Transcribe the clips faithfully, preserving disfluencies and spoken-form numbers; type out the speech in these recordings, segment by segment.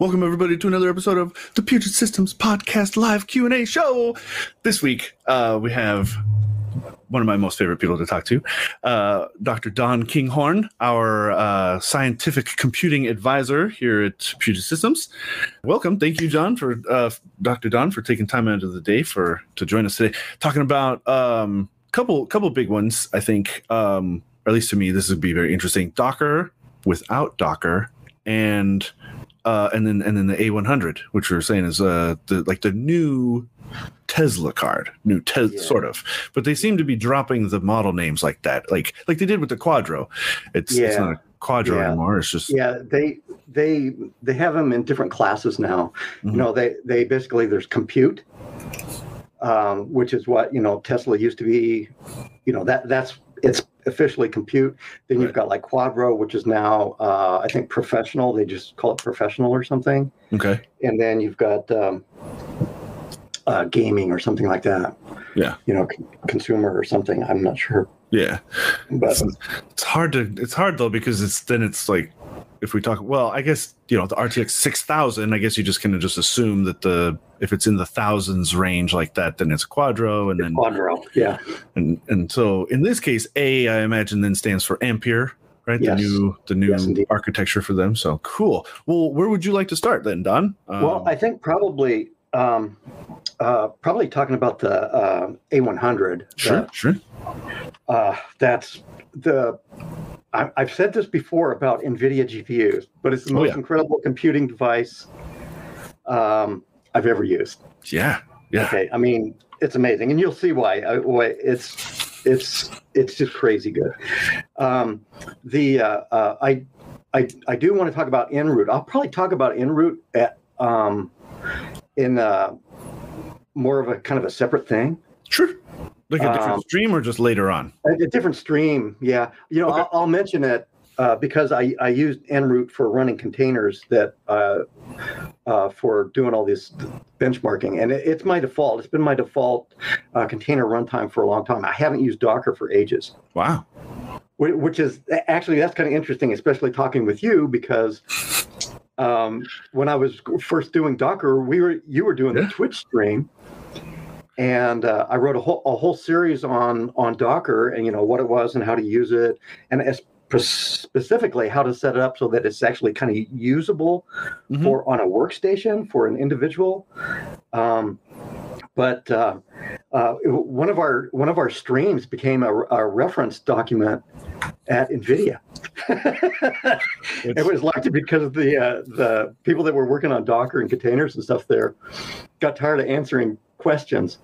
Welcome, everybody, to another episode of the Puget Systems Podcast Live Q and A Show. This week, uh, we have one of my most favorite people to talk to, uh, Doctor Don Kinghorn, our uh, scientific computing advisor here at Puget Systems. Welcome. Thank you, John, for uh, Doctor Don, for taking time out of the day for to join us today. Talking about a um, couple, couple big ones, I think, um, or at least to me, this would be very interesting. Docker, without Docker, and... Uh, and then and then the A one hundred, which we were saying is uh, the, like the new Tesla card, new te- yeah. sort of. But they seem to be dropping the model names like that, like like they did with the Quadro. It's, yeah. it's not a Quadro yeah. anymore. It's just yeah. They they they have them in different classes now. Mm-hmm. You know, they they basically there's compute, um, which is what you know Tesla used to be. You know that that's it's. officially compute. Then you've got like Quadro, which is now uh I think professional. They just call it professional or something. Okay. And then you've got um uh gaming or something like that. Yeah. You know, c- consumer or something. I'm not sure. Yeah. But it's, it's hard to it's hard though because it's then it's like if we talk well, I guess you know the R T X six thousand. I guess you just kind of just assume that the if it's in the thousands range like that, then it's Quadro, and it's then Quadro, yeah. And and so in this case, A I imagine then stands for Ampere, right? Yes. The new the new yes, architecture for them. So cool. Well, where would you like to start then, Don? Um, well, I think probably um, uh, probably talking about the uh, A one hundred. Sure, that, sure. Uh, that's the. I've said this before about NVIDIA G P Us, but it's the most oh, yeah. incredible computing device um, I've ever used. Yeah, yeah. Okay, I mean, it's amazing, and you'll see why. Why it's it's it's just crazy good. Um, the uh, uh, I I I do want to talk about Enroot. I'll probably talk about Enroot at um, in uh, more of a kind of a separate thing. Sure. Like a different um, stream or just later on? A, a different stream, yeah. You know, okay. I'll, I'll mention it uh, because I, I used Enroot for running containers that uh, uh, for doing all this benchmarking. And it, it's my default. It's been my default uh, container runtime for a long time. I haven't used Docker for ages. Wow. Which is actually, that's kind of interesting, especially talking with you because um, when I was first doing Docker, we were you were doing yeah. the Twitch stream. And uh, I wrote a whole a whole series on on Docker and you know what it was and how to use it and as specifically how to set it up so that it's actually kind of usable mm-hmm. for on a workstation for an individual. Um, but uh, uh, one of our one of our streams became a, a reference document at NVIDIA. It was likely because the uh, the people that were working on Docker and containers and stuff there got tired of answering questions,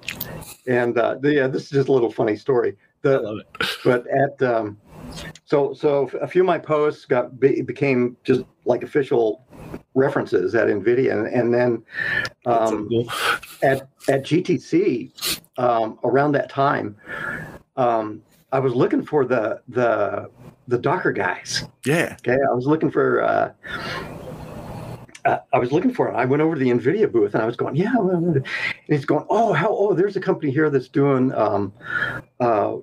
and uh, the, yeah, this is just a little funny story. The, I love it. But at um, so so a few of my posts got be, became just like official references at NVIDIA, and, and then um, at at G T C um, around that time, um, I was looking for the the the Docker guys. Yeah. Okay, I was looking for. Uh, Uh, I was looking for it. I went over to the NVIDIA booth, and I was going, yeah. And he's going, oh, how? Oh, there's a company here that's doing um, uh,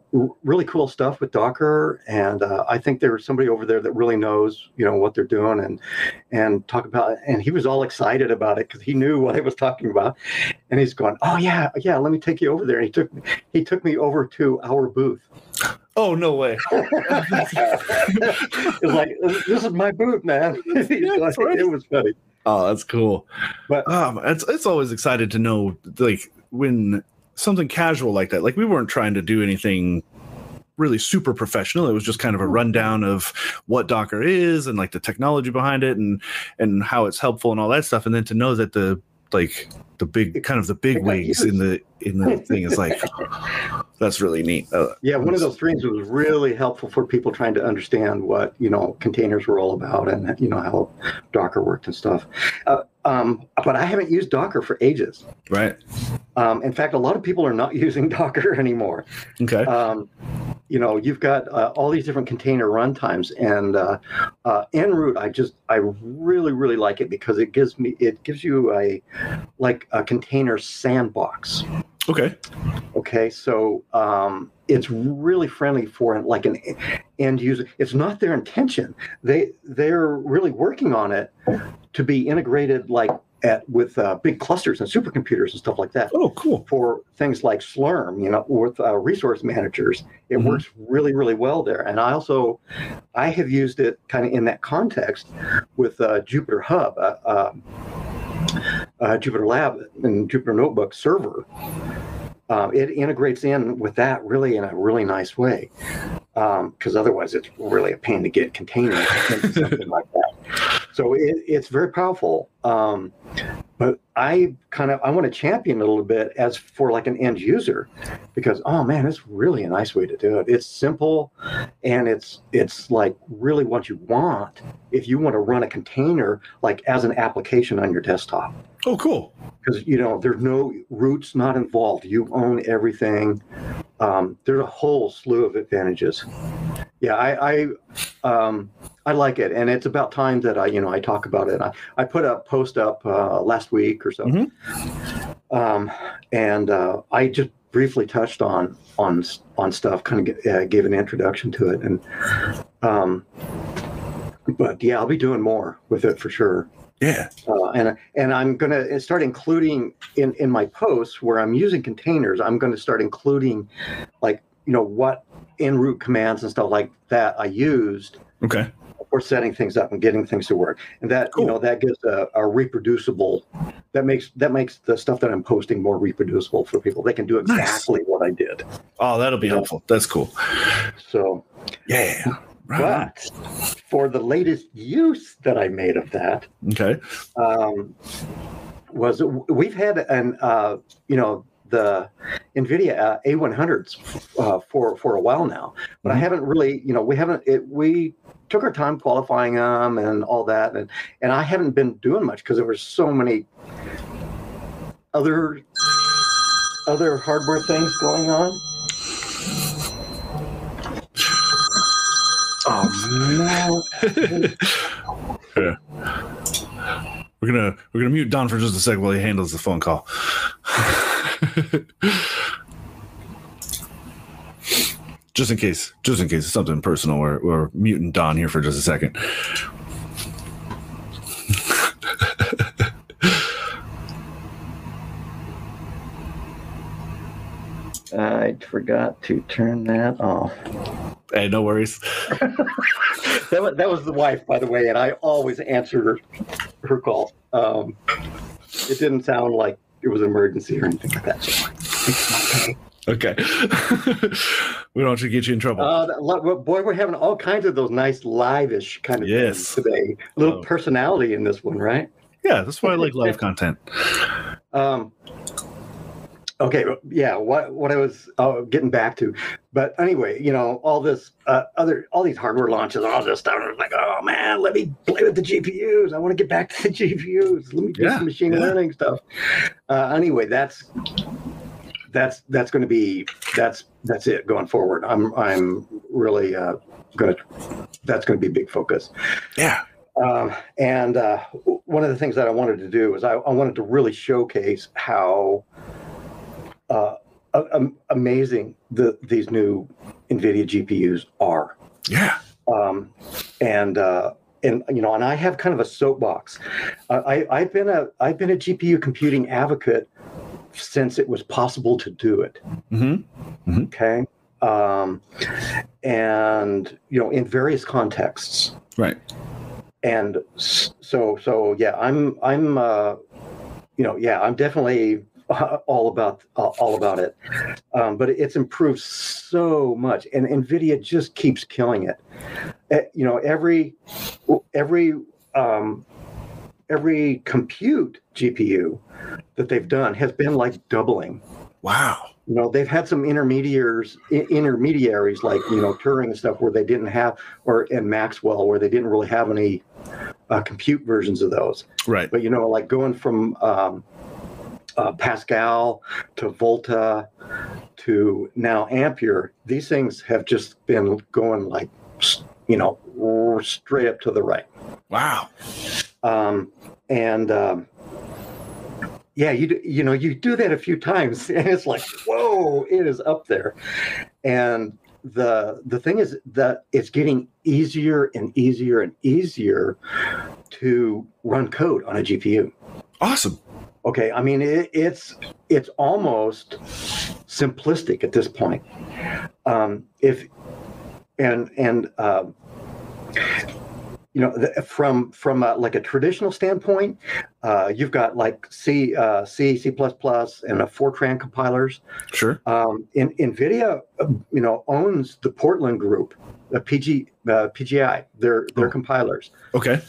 really cool stuff with Docker, and uh, I think there's somebody over there that really knows, you know, what they're doing, and and talk about it. And he was all excited about it because he knew what I was talking about. And he's going, oh yeah, yeah. Let me take you over there. And he took he took me over to our booth. Oh, no way. It's like, this is my booth, man. Like, it was funny. Oh, that's cool. But um, it's it's always exciting to know, like, when something casual like that, like, we weren't trying to do anything really super professional. It was just kind of a rundown of what Docker is and, like, the technology behind it and, and how it's helpful and all that stuff. And then to know that the, like, the big, kind of the big wigs in the in the thing is like, that's really neat. Uh, yeah, one of those streams was really helpful for people trying to understand what, you know, containers were all about and, you know, how Docker worked and stuff. Uh, um, but I haven't used Docker for ages. Right. Um, in fact, a lot of people are not using Docker anymore. Okay. Um, you know, you've got uh, all these different container runtimes, and uh, uh, Enroot, I just, I really, really like it because it gives me, it gives you a, like a container sandbox. Okay. Okay, so um, it's really friendly for like an end user. It's not their intention. They they're really working on it, to be integrated like at with uh, big clusters and supercomputers and stuff like that. Oh, cool. For things like Slurm, you know, with uh, resource managers. It mm-hmm. works really, really well there. And I also, I have used it kind of in that context with uh, Jupyter Hub, uh, uh, uh, Jupyter Lab, and Jupyter Notebook Server. Uh, it integrates in with that really in a really nice way, because um, otherwise it's really a pain to get containers and something like that. So it, it's very powerful. Um, but I kind of I want to champion it a little bit as for like an end user, because oh man, it's really a nice way to do it. It's simple, and it's it's like really what you want if you want to run a container like as an application on your desktop. Oh, cool. Because you know there's no roots not involved. You own everything. Um, there's a whole slew of advantages. Yeah, I I, um, I like it, and it's about time that I you know I talk about it. I, I put a post up uh, last week or so, mm-hmm. um, and uh, I just briefly touched on on on stuff, kind of uh, gave an introduction to it, and um, but yeah, I'll be doing more with it for sure. Yeah, uh, and and I'm gonna start including in, in my posts where I'm using containers. I'm gonna start including, like you know, what Enroot commands and stuff like that I used. Okay. For setting things up and getting things to work, and that cool. you know that gives a, a reproducible. That makes that makes the stuff that I'm posting more reproducible for people. They can do exactly nice. What I did. Oh, that'll be you helpful. Know? That's cool. So. Yeah. But for the latest use that I made of that, okay, um, was we've had an uh, you know the NVIDIA uh, A one hundreds uh, for for a while now, but mm-hmm. I haven't really you know we haven't it, we took our time qualifying them and all that, and and I haven't been doing much because there were so many other other hardware things going on. Oh no! Yeah. We're gonna we're gonna mute Don for just a second while he handles the phone call. Just in case, just in case it's something personal, we're we're muting Don here for just a second. I forgot to turn that off. Hey, no worries. that, was, that was the wife, by the way, and I always answer her, her call. Um, it didn't sound like it was an emergency or anything like that. So it's okay. Okay. We don't want to get you in trouble. Uh, boy, we're having all kinds of those nice live-ish kind of yes. things today. A little oh. personality in this one, right? Yeah, that's why I like live content. Um. Okay, yeah, what what I was uh, getting back to, but anyway, you know, all this uh, other, all these hardware launches, all this stuff, I was like, oh man, let me play with the G P Us. I want to get back to the G P Us. Let me do yeah, some machine yeah. learning stuff. Uh, anyway, that's that's that's going to be that's that's it going forward. I'm I'm really uh, going to that's going to be a big focus. Yeah. Um, and uh, one of the things that I wanted to do is I, I wanted to really showcase how. Uh, um, amazing the these new NVIDIA G P Us are. Yeah. Um, and uh, and you know, and I have kind of a soapbox. Uh, I I've been a I've been a G P U computing advocate since it was possible to do it. Mm-hmm. Mm-hmm. Okay. Um, and you know, in various contexts. Right. And so so yeah, I'm I'm uh, you know yeah I'm definitely. Uh, all about uh, all about it, um, but it's improved so much, and NVIDIA just keeps killing it. Uh, you know, every every um, every compute G P U that they've done has been like doubling. Wow. You know, they've had some intermediaries, intermediaries like you know Turing and stuff where they didn't have, or and Maxwell where they didn't really have any uh, compute versions of those. Right. But you know, like going from um, Uh, Pascal to Volta to now Ampere, these things have just been going like, you know, straight up to the right. Wow. Um, and um, yeah, you you know, you do that a few times and it's like, whoa, it is up there. And the the thing is that it's getting easier and easier and easier to run code on a G P U. Awesome. Okay, I mean, it, it's it's almost simplistic at this point. Um, if and and uh, you know, the, from from uh, like a traditional standpoint, uh, you've got like C, uh, C, C++, and the Fortran compilers. Sure. Um, in NVIDIA, you know, owns the Portland Group, the P G, uh, P G I, their their oh. compilers. Okay.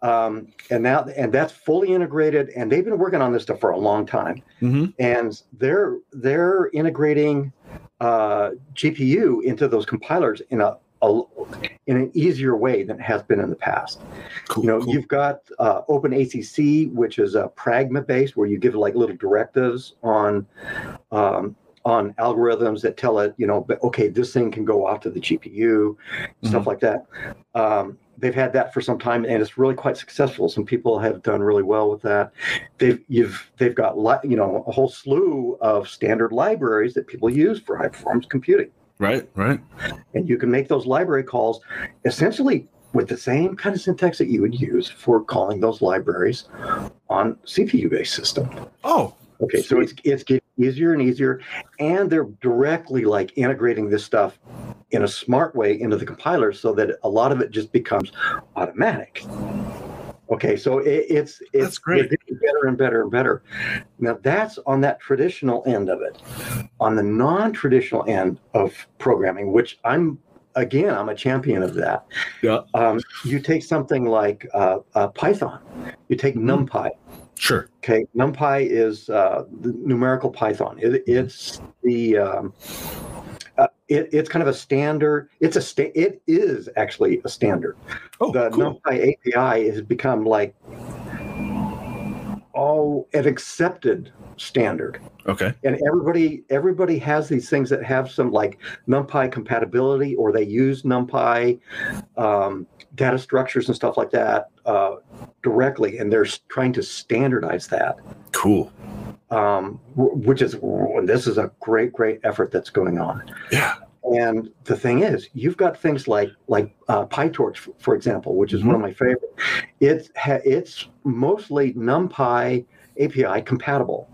Um, and now, and that's fully integrated, and they've been working on this stuff for a long time. Mm-hmm. And they're they're integrating uh, G P U into those compilers in a, a in an easier way than it has been in the past. Cool, you know, cool. You've got uh, OpenACC, which is a pragma based, where you give like little directives on um, on algorithms that tell it, you know, okay, this thing can go off to the G P U, mm-hmm. stuff like that. Um, They've had that for some time, and it's really quite successful. Some people have done really well with that. They've you've they've got li- you know a whole slew of standard libraries that people use for high performance computing. Right, right. And you can make those library calls essentially with the same kind of syntax that you would use for calling those libraries on C P U based system. Oh, okay. So it's it's getting easier and easier, and they're directly like integrating this stuff in a smart way into the compiler, so that a lot of it just becomes automatic. Okay, so it, it's it's that's great. It's getting better and better and better. Now that's on that traditional end of it. On the non-traditional end of programming, which I'm again I'm a champion of that. Yeah. Um, you take something like uh, uh, Python. You take mm-hmm. NumPy. Sure. Okay, NumPy is uh, the numerical Python. It, it's the um, uh, it, it's kind of a standard. It's a sta- It is actually a standard. Oh, the cool. NumPy A P I has become like oh an accepted standard. Okay. And everybody everybody has these things that have some like NumPy compatibility, or they use NumPy um, data structures and stuff like that. Uh, directly, and they're trying to standardize that. Cool. Um, which is, this is a great, great effort that's going on. Yeah. And the thing is, you've got things like like uh, PyTorch, for example, which is mm-hmm. one of my favorite. It's ha- it's mostly NumPy A P I compatible.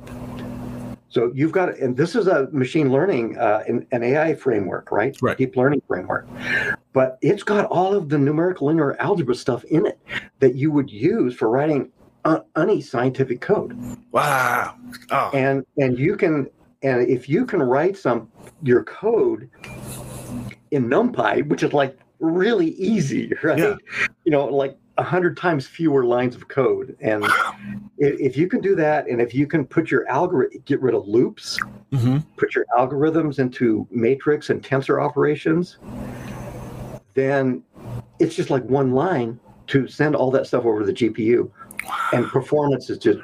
So you've got, and this is a machine learning, uh, an, an A I framework, right? Right. Deep learning framework. But it's got all of the numerical linear algebra stuff in it that you would use for writing uh, any scientific code. Wow. Oh. And and you can, and if you can write some, your code in NumPy, which is like really easy, right? Yeah. You know, like a hundred times fewer lines of code, and if you can do that, and if you can put your algorithm, get rid of loops, mm-hmm. put your algorithms into matrix and tensor operations, then it's just like one line to send all that stuff over to the G P U, and performance is just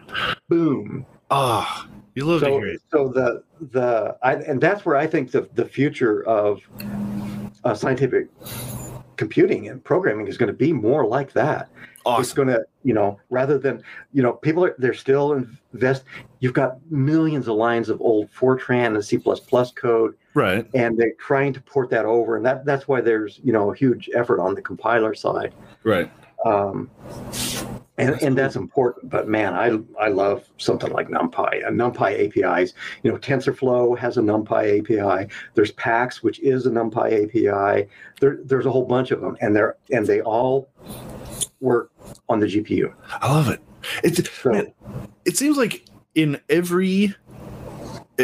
boom. Ah, oh, you love so, to hear it. So the the I, and that's where I think the the future of uh, scientific computing and programming is going to be more like that. Awesome. It's going to, you know, rather than, you know, people are, they're still invest. You've got millions of lines of old Fortran and C++ code. Right. And they're trying to port that over. And that that's why there's, you know, a huge effort on the compiler side. Right. Um, and, and that's important, but man, I I love something like NumPy and NumPy A P Is. You know, TensorFlow has a NumPy A P I. There's Pax, which is a NumPy A P I. There, there's a whole bunch of them, and they're and they all work on the G P U. I love it. It's so, man, it seems like in every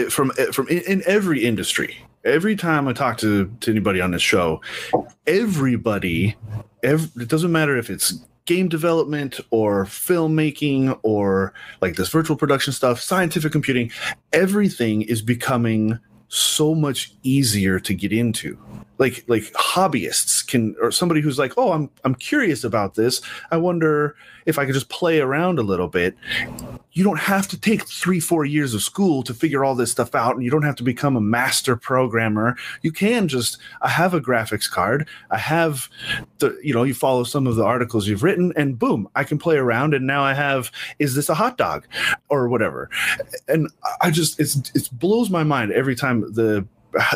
from from in every industry, every time I talk to to anybody on this show, everybody, every, it doesn't matter if it's game development or filmmaking or like this virtual production stuff, scientific computing, everything is becoming so much easier to get into. Like like hobbyists can, or somebody who's like, oh, I'm I'm curious about this. I wonder if I could just play around a little bit. You don't have to take three, four years of school to figure all this stuff out, and you don't have to become a master programmer. You can just, I have a graphics card. I have the, you know, you follow some of the articles you've written, and boom, I can play around, and now I have, is this a hot dog or whatever? And I just, it's it blows my mind every time the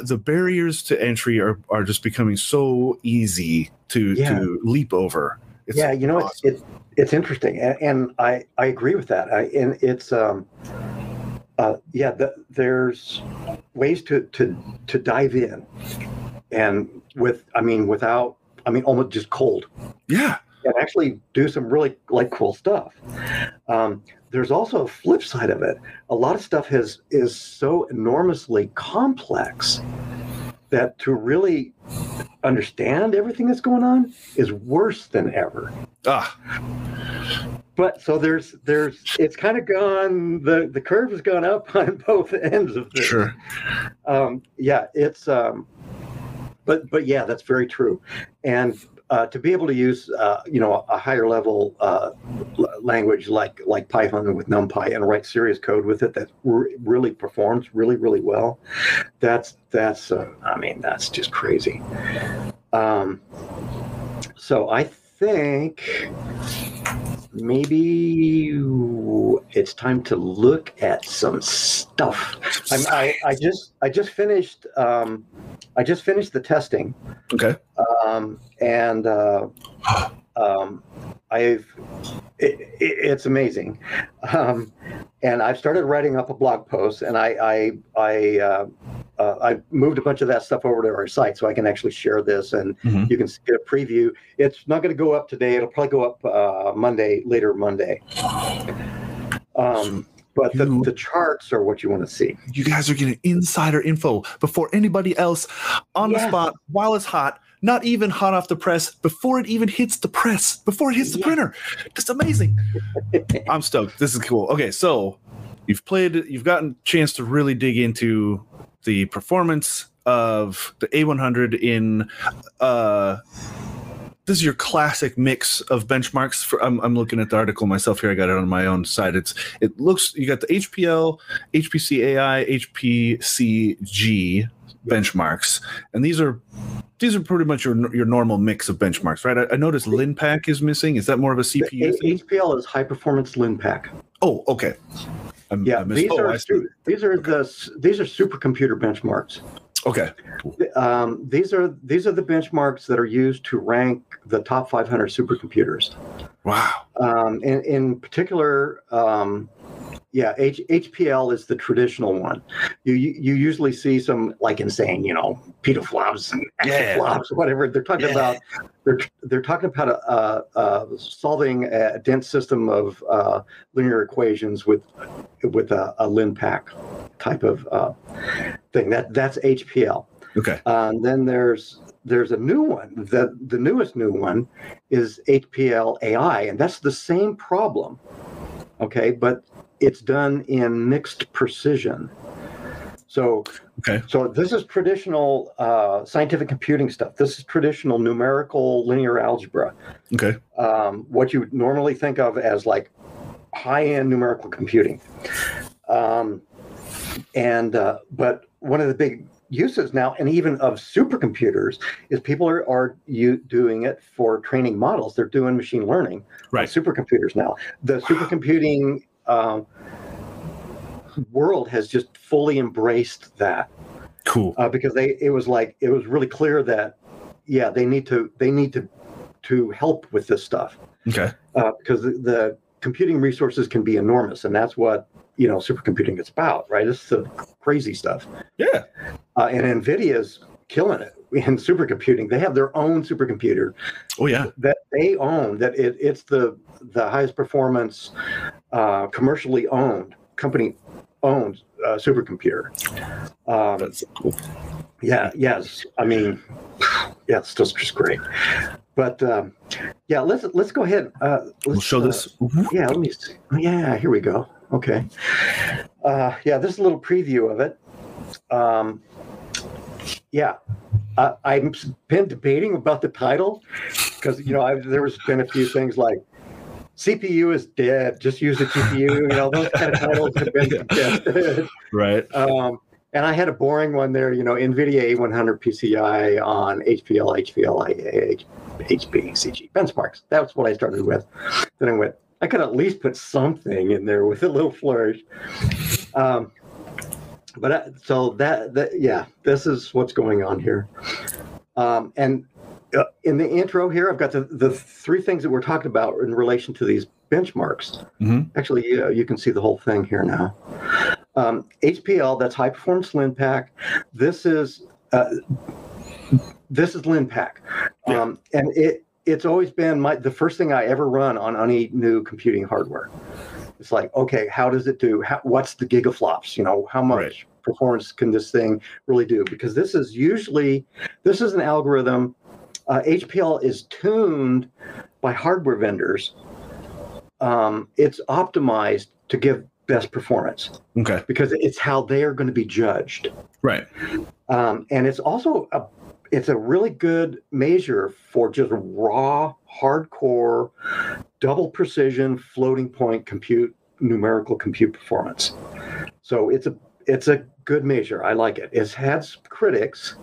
the barriers to entry are, are just becoming so easy to, yeah. to leap over. It's yeah, you know, awesome. it's, it's it's interesting, and, and I I agree with that. I, and it's um, uh, yeah, the, there's ways to to to dive in, and with I mean without I mean almost just cold. Yeah. And actually do some really like cool stuff. Um, there's also a flip side of it. A lot of stuff has is so enormously complex that to really understand everything that's going on is worse than ever. Ah. But so there's there's it's kind of gone the the curve has gone up on both ends of this. Sure. Um, yeah, it's um, but but yeah, that's very true, and. Uh, to be able to use, uh, you know, a higher level uh, language like like Python with NumPy and write serious code with it that r- really performs really really well, that's that's uh, I mean that's just crazy. Um, so I think maybe it's time to look at some stuff. I'm, I I just I just finished um, I just finished the testing. Okay. Um, and uh, um, I've it, it, it's amazing, um, and I've started writing up a blog post, and I I I, uh, uh, I moved a bunch of that stuff over to our site so I can actually share this, and mm-hmm. you can get a preview. It's not going to go up today; it'll probably go up uh, Monday, later Monday. Um, But the, you, the charts are what you want to see. You guys are getting insider info before anybody else on yeah. the spot while it's hot, not even hot off the press, before it even hits the press, before it hits the yeah. printer. Just amazing. I'm stoked. This is cool. Okay, so you've played, you've gotten a chance to really dig into the performance of the A one hundred in. Uh, This is your classic mix of benchmarks. For, I'm, I'm looking at the article myself here. I got it on my own side. It's it looks you got the H P L, H P C A I, H P C G benchmarks, and these are these are pretty much your your normal mix of benchmarks, right? I, I noticed Linpack is missing. Is that more of a C P U thing? H P L is high performance Linpack. Oh, okay. I'm, yeah, I missed, these, oh, are, I see. these are okay. the these are supercomputer benchmarks. Okay. Um, these are these are the benchmarks that are used to rank the top five hundred supercomputers. Wow. Um, and in particular, um, yeah, H- HPL is the traditional one. You, you you usually see some like insane, you know, petaflops and exaflops, yeah. whatever they're talking yeah. about. They're they're talking about a, a, a solving a dense system of uh, linear equations with with a, a Linpack type of uh, thing. That that's H P L. Okay. Um, then there's there's a new one. The the newest new one is H P L A I, and that's the same problem. Okay, but it's done in mixed precision. So, okay. so this is traditional uh, scientific computing stuff. This is traditional numerical linear algebra. Okay. Um, what you would normally think of as like high-end numerical computing. Um, and uh, but one of the big uses now, and even of supercomputers, is people are, are you doing it for training models. They're doing machine learning right. on supercomputers now. The wow. supercomputing um, world has just fully embraced that. Cool. Uh, because they, it was like, it was really clear that, yeah, they need to, they need to, to help with this stuff. Okay. Uh, because the, the computing resources can be enormous, and that's what, you know, supercomputing is about, right? It's the crazy stuff. Yeah. Uh, and NVIDIA's killing it in supercomputing. They have their own supercomputer. Oh yeah. That they own. That it, it's the the highest performance, uh, commercially owned company owned uh, supercomputer. Um, That's cool. Yeah. Yes. I mean, yeah. It's just, just great. But um, yeah, let's let's go ahead. Uh, let's, we'll show uh, this. Yeah. Let me see. Yeah. Here we go. Okay. Uh, yeah. This is a little preview of it. Um, yeah. Uh, I've been debating about the title because, you know, I've, there's been a few things like C P U is dead, just use the G P U, you know, those kind of titles have been suggested. Right. Um, and I had a boring one there, you know, NVIDIA A one hundred P C I on H P L, H P L, H P C G benchmarks. That's what I started with. Then I went, I could at least put something in there with a little flourish. Um, But uh, so that, that, yeah, this is what's going on here. Um, and uh, in the intro here, I've got the, the three things that we're talking about in relation to these benchmarks. Mm-hmm. Actually, you know, you can see the whole thing here now. Um, H P L, that's high performance Linpack. This is uh, this is Linpack, yeah. um, and it it's always been my the first thing I ever run on any new computing hardware. It's like, okay, how does it do? How, what's the gigaflops? You know, how much right. performance can this thing really do? Because this is usually this is an algorithm. Uh, H P L is tuned by hardware vendors. Um, it's optimized to give best performance. Okay. Because it's how they are going to be judged. Right. Um, and it's also a it's a really good measure for just raw, hardcore, double precision, floating point compute, numerical compute performance. So it's a it's a good measure. I like it. It's had some critics,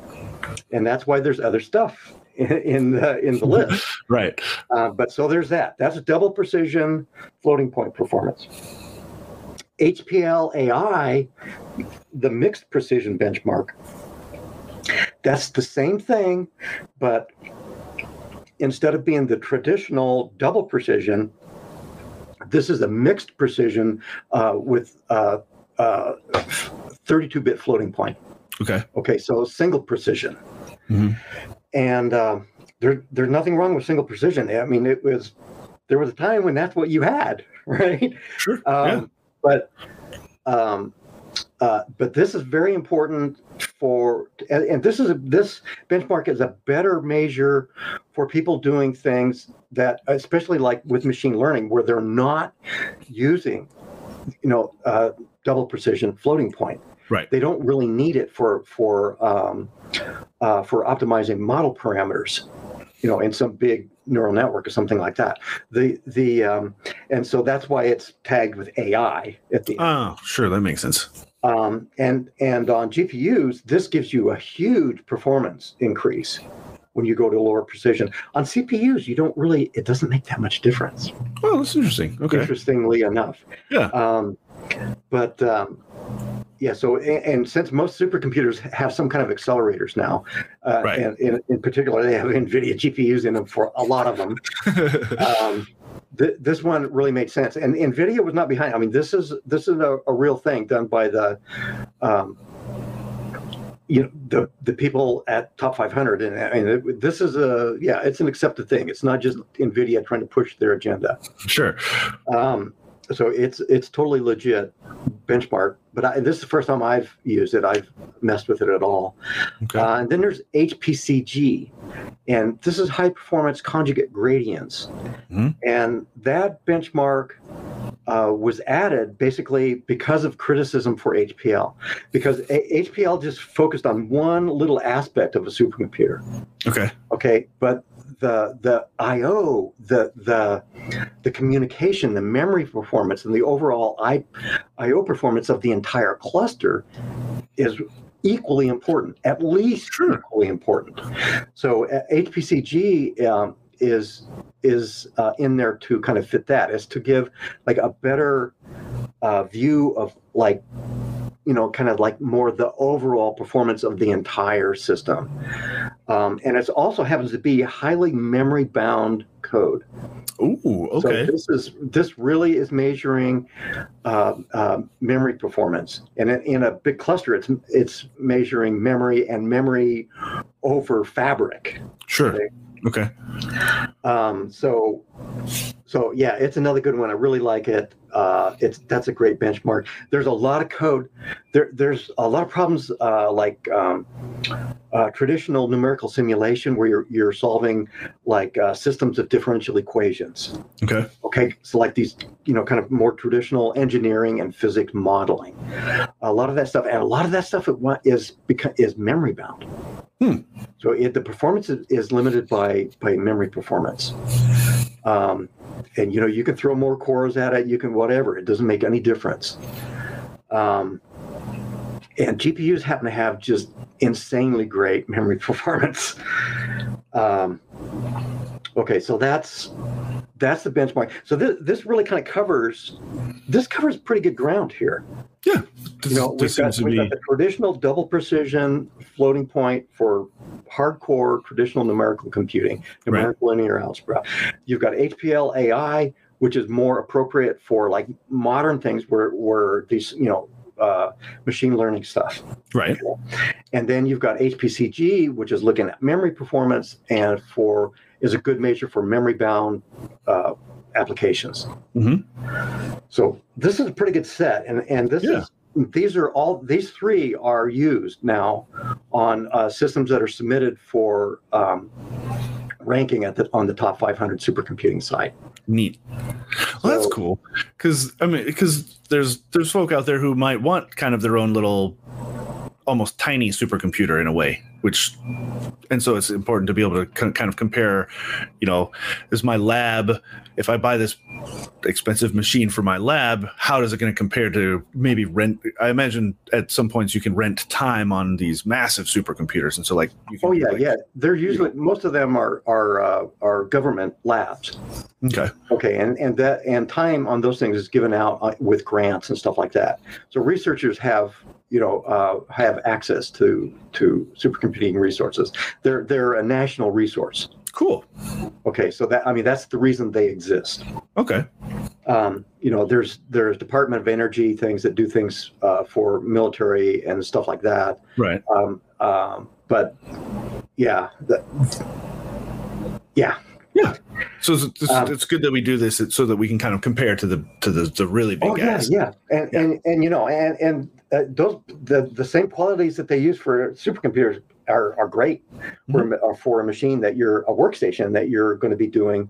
and that's why there's other stuff in the in the list. Right. Uh, but so there's that. That's a double precision, floating point performance. H P L A I, the mixed precision benchmark, that's the same thing, but instead of being the traditional double precision, this is a mixed precision uh, with uh, uh, thirty-two bit floating point. Okay. Okay, so single precision. Mm-hmm. And uh, there, there's nothing wrong with single precision. I mean, it was there was a time when that's what you had, right? Sure, um, yeah. But, um, uh, but this is very important for, and, and this is a, this benchmark is a better measure for people doing things that, especially like with machine learning, where they're not using, you know, uh, double precision floating point. Right. They don't really need it for for um, uh, for optimizing model parameters, you know, in some big neural network or something like that. The the um, and so that's why it's tagged with A I at the end. Oh, sure, that makes sense. Um, and and on G P Us, this gives you a huge performance increase when you go to lower precision. On C P Us, you don't really it doesn't make that much difference. Oh, that's interesting. Okay. Interestingly enough. Yeah. Um, but um, yeah, so and, and since most supercomputers have some kind of accelerators now, uh, right. and in, in particular they have NVIDIA G P Us in them for a lot of them. um, th this one really made sense, and NVIDIA was not behind. I mean, this is this is a, a real thing done by the, um, you know, the the people at Top five hundred, and I mean, it, this is a yeah, it's an accepted thing. It's not just NVIDIA trying to push their agenda. Sure. Um, So it's it's totally legit benchmark, but I, this is the first time I've used it. I've messed with it at all. Okay. Uh, and then there's H P C G, and this is high performance conjugate gradients, mm-hmm. and that benchmark uh, was added basically because of criticism for H P L, because a H P L just focused on one little aspect of a supercomputer. Okay. Okay, but. The the I O, the the the communication, the memory performance, and the overall I O performance of the entire cluster is equally important, at least sure. equally important. So uh, H P C G um, is is uh, in there to kind of fit that, is to give like a better uh, view of like. You know, kind of like more the overall performance of the entire system. Um, and it also happens to be highly memory bound code. Ooh, okay. So this is this really is measuring uh, uh, memory performance, and in, in a big cluster, it's it's measuring memory and memory over fabric. Sure. Okay. Okay. Um, so, so yeah, it's another good one. I really like it. Uh, it's that's a great benchmark. There's a lot of code. There, there's a lot of problems uh, like um, uh, traditional numerical simulation where you're you're solving like uh, systems of differential equations. Okay. Okay. So like these, you know, kind of more traditional engineering and physics modeling. A lot of that stuff, and a lot of that stuff it is is memory bound. Hmm. So it, the performance is limited by by memory performance, um, and you know you can throw more cores at it, you can whatever. It doesn't make any difference. Um, and G P Us happen to have just insanely great memory performance. Um, okay, so that's that's the benchmark. So this this really kind of covers this covers pretty good ground here. Yeah, this, you know, we've, got, we've be... got the traditional double precision floating point for hardcore traditional numerical computing, numerical right. linear algebra. You've got H P L A I, which is more appropriate for like modern things where where these you know. Uh, machine learning stuff. Right. And then you've got H P C G, which is looking at memory performance and for is a good measure for memory bound uh, applications. Mm-hmm. So this is a pretty good set. And, and this yeah. is these are all these three are used now on uh, systems that are submitted for um, ranking at the on the top five hundred supercomputing site. Neat. Well, that's cool, because I mean, because there's there's folk out there who might want kind of their own little, almost tiny supercomputer in a way, which, and so it's important to be able to kind of compare. You know, is my lab? If I buy this expensive machine for my lab, how is it going to compare to maybe rent? I imagine at some points you can rent time on these massive supercomputers, and so like. You can oh yeah, like, yeah. They're usually yeah. most of them are are uh, are government labs. Okay. Okay, and and that and time on those things is given out with grants and stuff like that. So researchers have. You know, uh, have access to to supercomputing resources. They're they're a national resource. Cool. Okay, so that I mean that's the reason they exist. Okay. Um, you know, there's there's Department of Energy things that do things uh, for military and stuff like that. Right. Um, um, but yeah, that, yeah. Yeah, so it's, it's, um, it's good that we do this so that we can kind of compare to the to the, the really big oh, guys. Yeah, yeah, and yeah. and and you know, and and uh, those the, the same qualities that they use for supercomputers are are great mm-hmm. for for a machine that you're a workstation that you're going to be doing.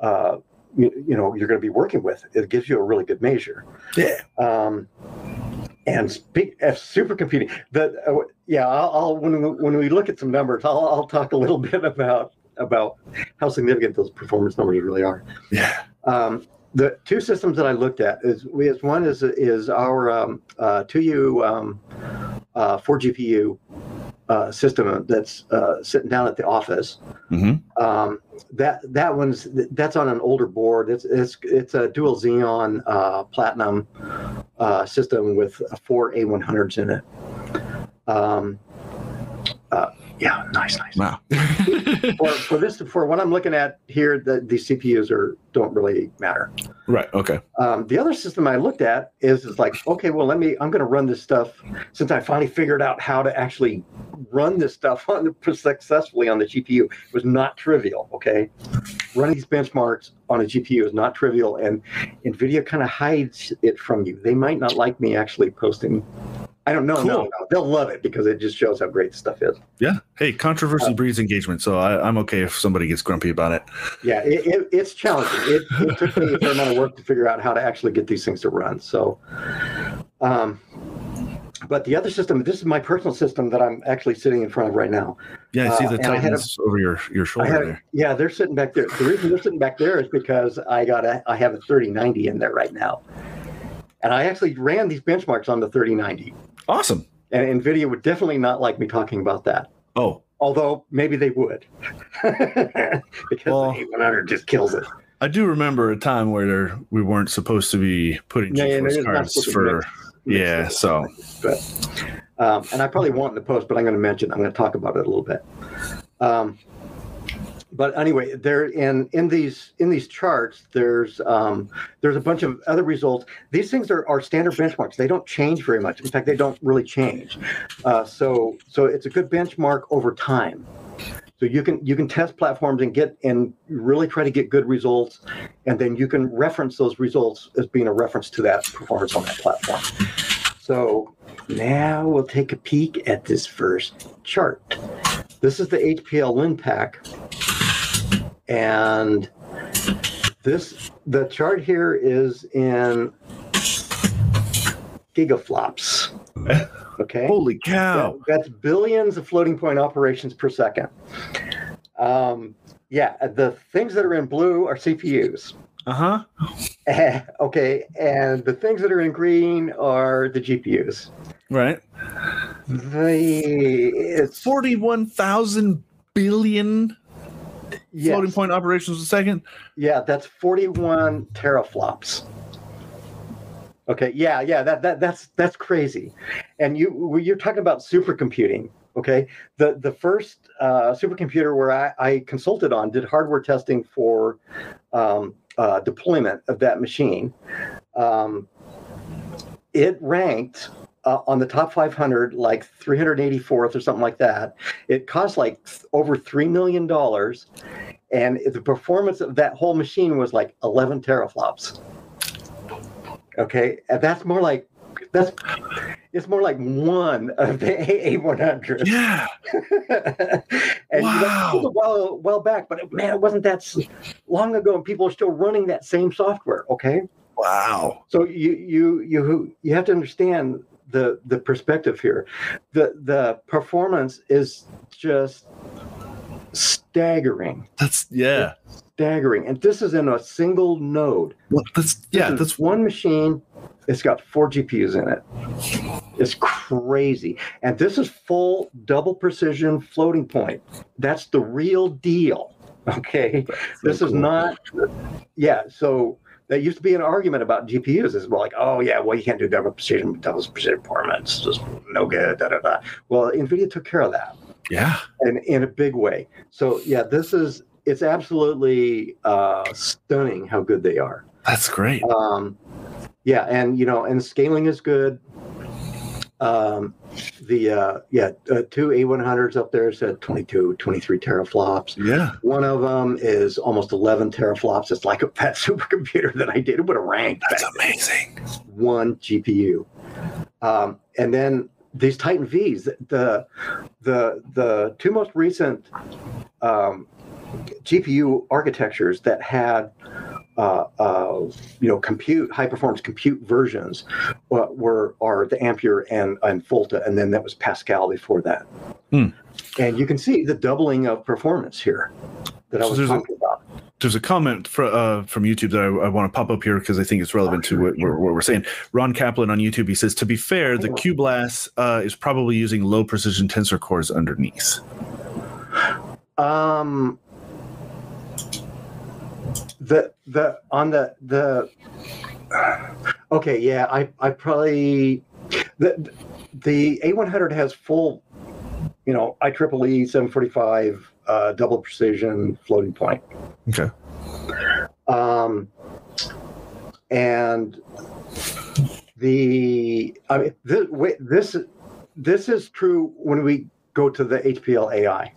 Uh, you, you know, you're going to be working with. It gives you a really good measure. Yeah. Um, and speak of supercomputing. That uh, yeah, I'll, I'll when we, when we look at some numbers, I'll I'll talk a little bit about. about how significant those performance numbers really are. Yeah. Um, the two systems that I looked at is we as one is is our um, uh, two U um, uh, four G P U uh, system that's uh, sitting down at the office. Mm-hmm. Um, that that one's that's on an older board. It's it's it's a dual Xeon uh, Platinum uh, system with four A one hundreds in it. Um, uh, Yeah, nice, nice. Wow. for, for this, for what I'm looking at here, the, the C P Us are don't really matter. Right. Okay. Um, the other system I looked at is is like, okay, well, let me. I'm going to run this stuff since I finally figured out how to actually run this stuff on the, successfully on the G P U. It was not trivial. Okay, running these benchmarks on a G P U is not trivial, and NVIDIA kind of hides it from you. They might not like me actually posting. I don't know. Cool. No, no, they'll love it because it just shows how great stuff is. Yeah. Hey, controversy uh, breeds engagement, so I, I'm okay if somebody gets grumpy about it. Yeah, it, it, it's challenging. It, it took me a fair amount of work to figure out how to actually get these things to run. So, um, but the other system, this is my personal system that I'm actually sitting in front of right now. Yeah, I see the uh, Titans a, over your, your shoulder had, there. Yeah, they're sitting back there. The reason they're sitting back there is because I got a, I have a thirty ninety in there right now. And I actually ran these benchmarks on the thirty ninety. Awesome. And NVIDIA would definitely not like me talking about that. Oh. Although maybe they would. Because well, the A one hundred just kills it. I do remember a time where we weren't supposed to be putting yeah, GeForce yeah, cards for... Mix, mix yeah, so... But, um, and I probably won't in the post, but I'm going to mention I'm going to talk about it a little bit. Um, but anyway, there in in these in these charts, there's um, there's a bunch of other results. These things are, are standard benchmarks. They don't change very much. In fact, they don't really change. Uh, so so it's a good benchmark over time. So you can you can test platforms and get and really try to get good results, and then you can reference those results as being a reference to that performance on that platform. So now we'll take a peek at this first chart. This is the H P L Linpack. And this, the chart here is in gigaflops. Okay. Holy cow. That, that's billions of floating point operations per second. Um, yeah. The things that are in blue are C P Us. Uh huh. Okay. And the things that are in green are the G P Us. Right. The, it's forty-one thousand billion. yes. floating point operations a second? Yeah, that's forty-one teraflops. Okay, yeah, yeah, that that that's that's crazy. And you you're talking about supercomputing. Okay, the the first uh, supercomputer where I, I consulted on did hardware testing for um, uh, deployment of that machine. Um, it ranked uh, on the top five hundred, like three hundred eighty-fourth or something like that. It cost like over three million dollars, and the performance of that whole machine was like eleven teraflops. Okay, and that's more like that's. It's more like one of the A one hundred. Yeah. And wow. You know, well, well back, but man, it wasn't that long ago, and people are still running that same software. Okay. Wow. So you you you you have to understand the the perspective here. The the performance is just staggering. That's yeah. It's staggering, and this is in a single node. Well, that's yeah. This that's one machine. It's got four G P Us in it. It's crazy. And this is full double precision floating point. That's the real deal. Okay. This is not, yeah. So there used to be an argument about G P Us. It's like, oh, yeah, well, you can't do double precision, double precision performance. It's just no good. Da, da, da. Well, NVIDIA took care of that. Yeah. And in a big way. So, yeah, this is, it's absolutely uh, stunning how good they are. That's great. Um, Yeah, and you know, and scaling is good. Um, the uh, yeah, uh, two A one hundreds up there is at twenty-two, twenty-three teraflops. Yeah, one of them is almost eleven teraflops. It's like a pet supercomputer that I did. It would have ranked. That's amazing. One G P U, um, and then these Titan V's. The the the two most recent um, G P U architectures that had. Uh, uh, you know, compute high performance compute versions uh, were are the Ampere and and Volta, and then that was Pascal before that. Hmm. And you can see the doubling of performance here that so I was talking a, about. There's a comment for, uh, from YouTube that I, I want to pop up here because I think it's relevant to what we're, what we're saying. Ron Kaplan on YouTube, he says, to be fair, the Q BLAS uh, is probably using low precision tensor cores underneath. Um. The the on the the uh, okay yeah I I probably the the A one hundred has full you know I triple E seven forty-five uh, double precision floating point. Okay. Um, and the I mean this wait, this this is true when we go to the H P L A I.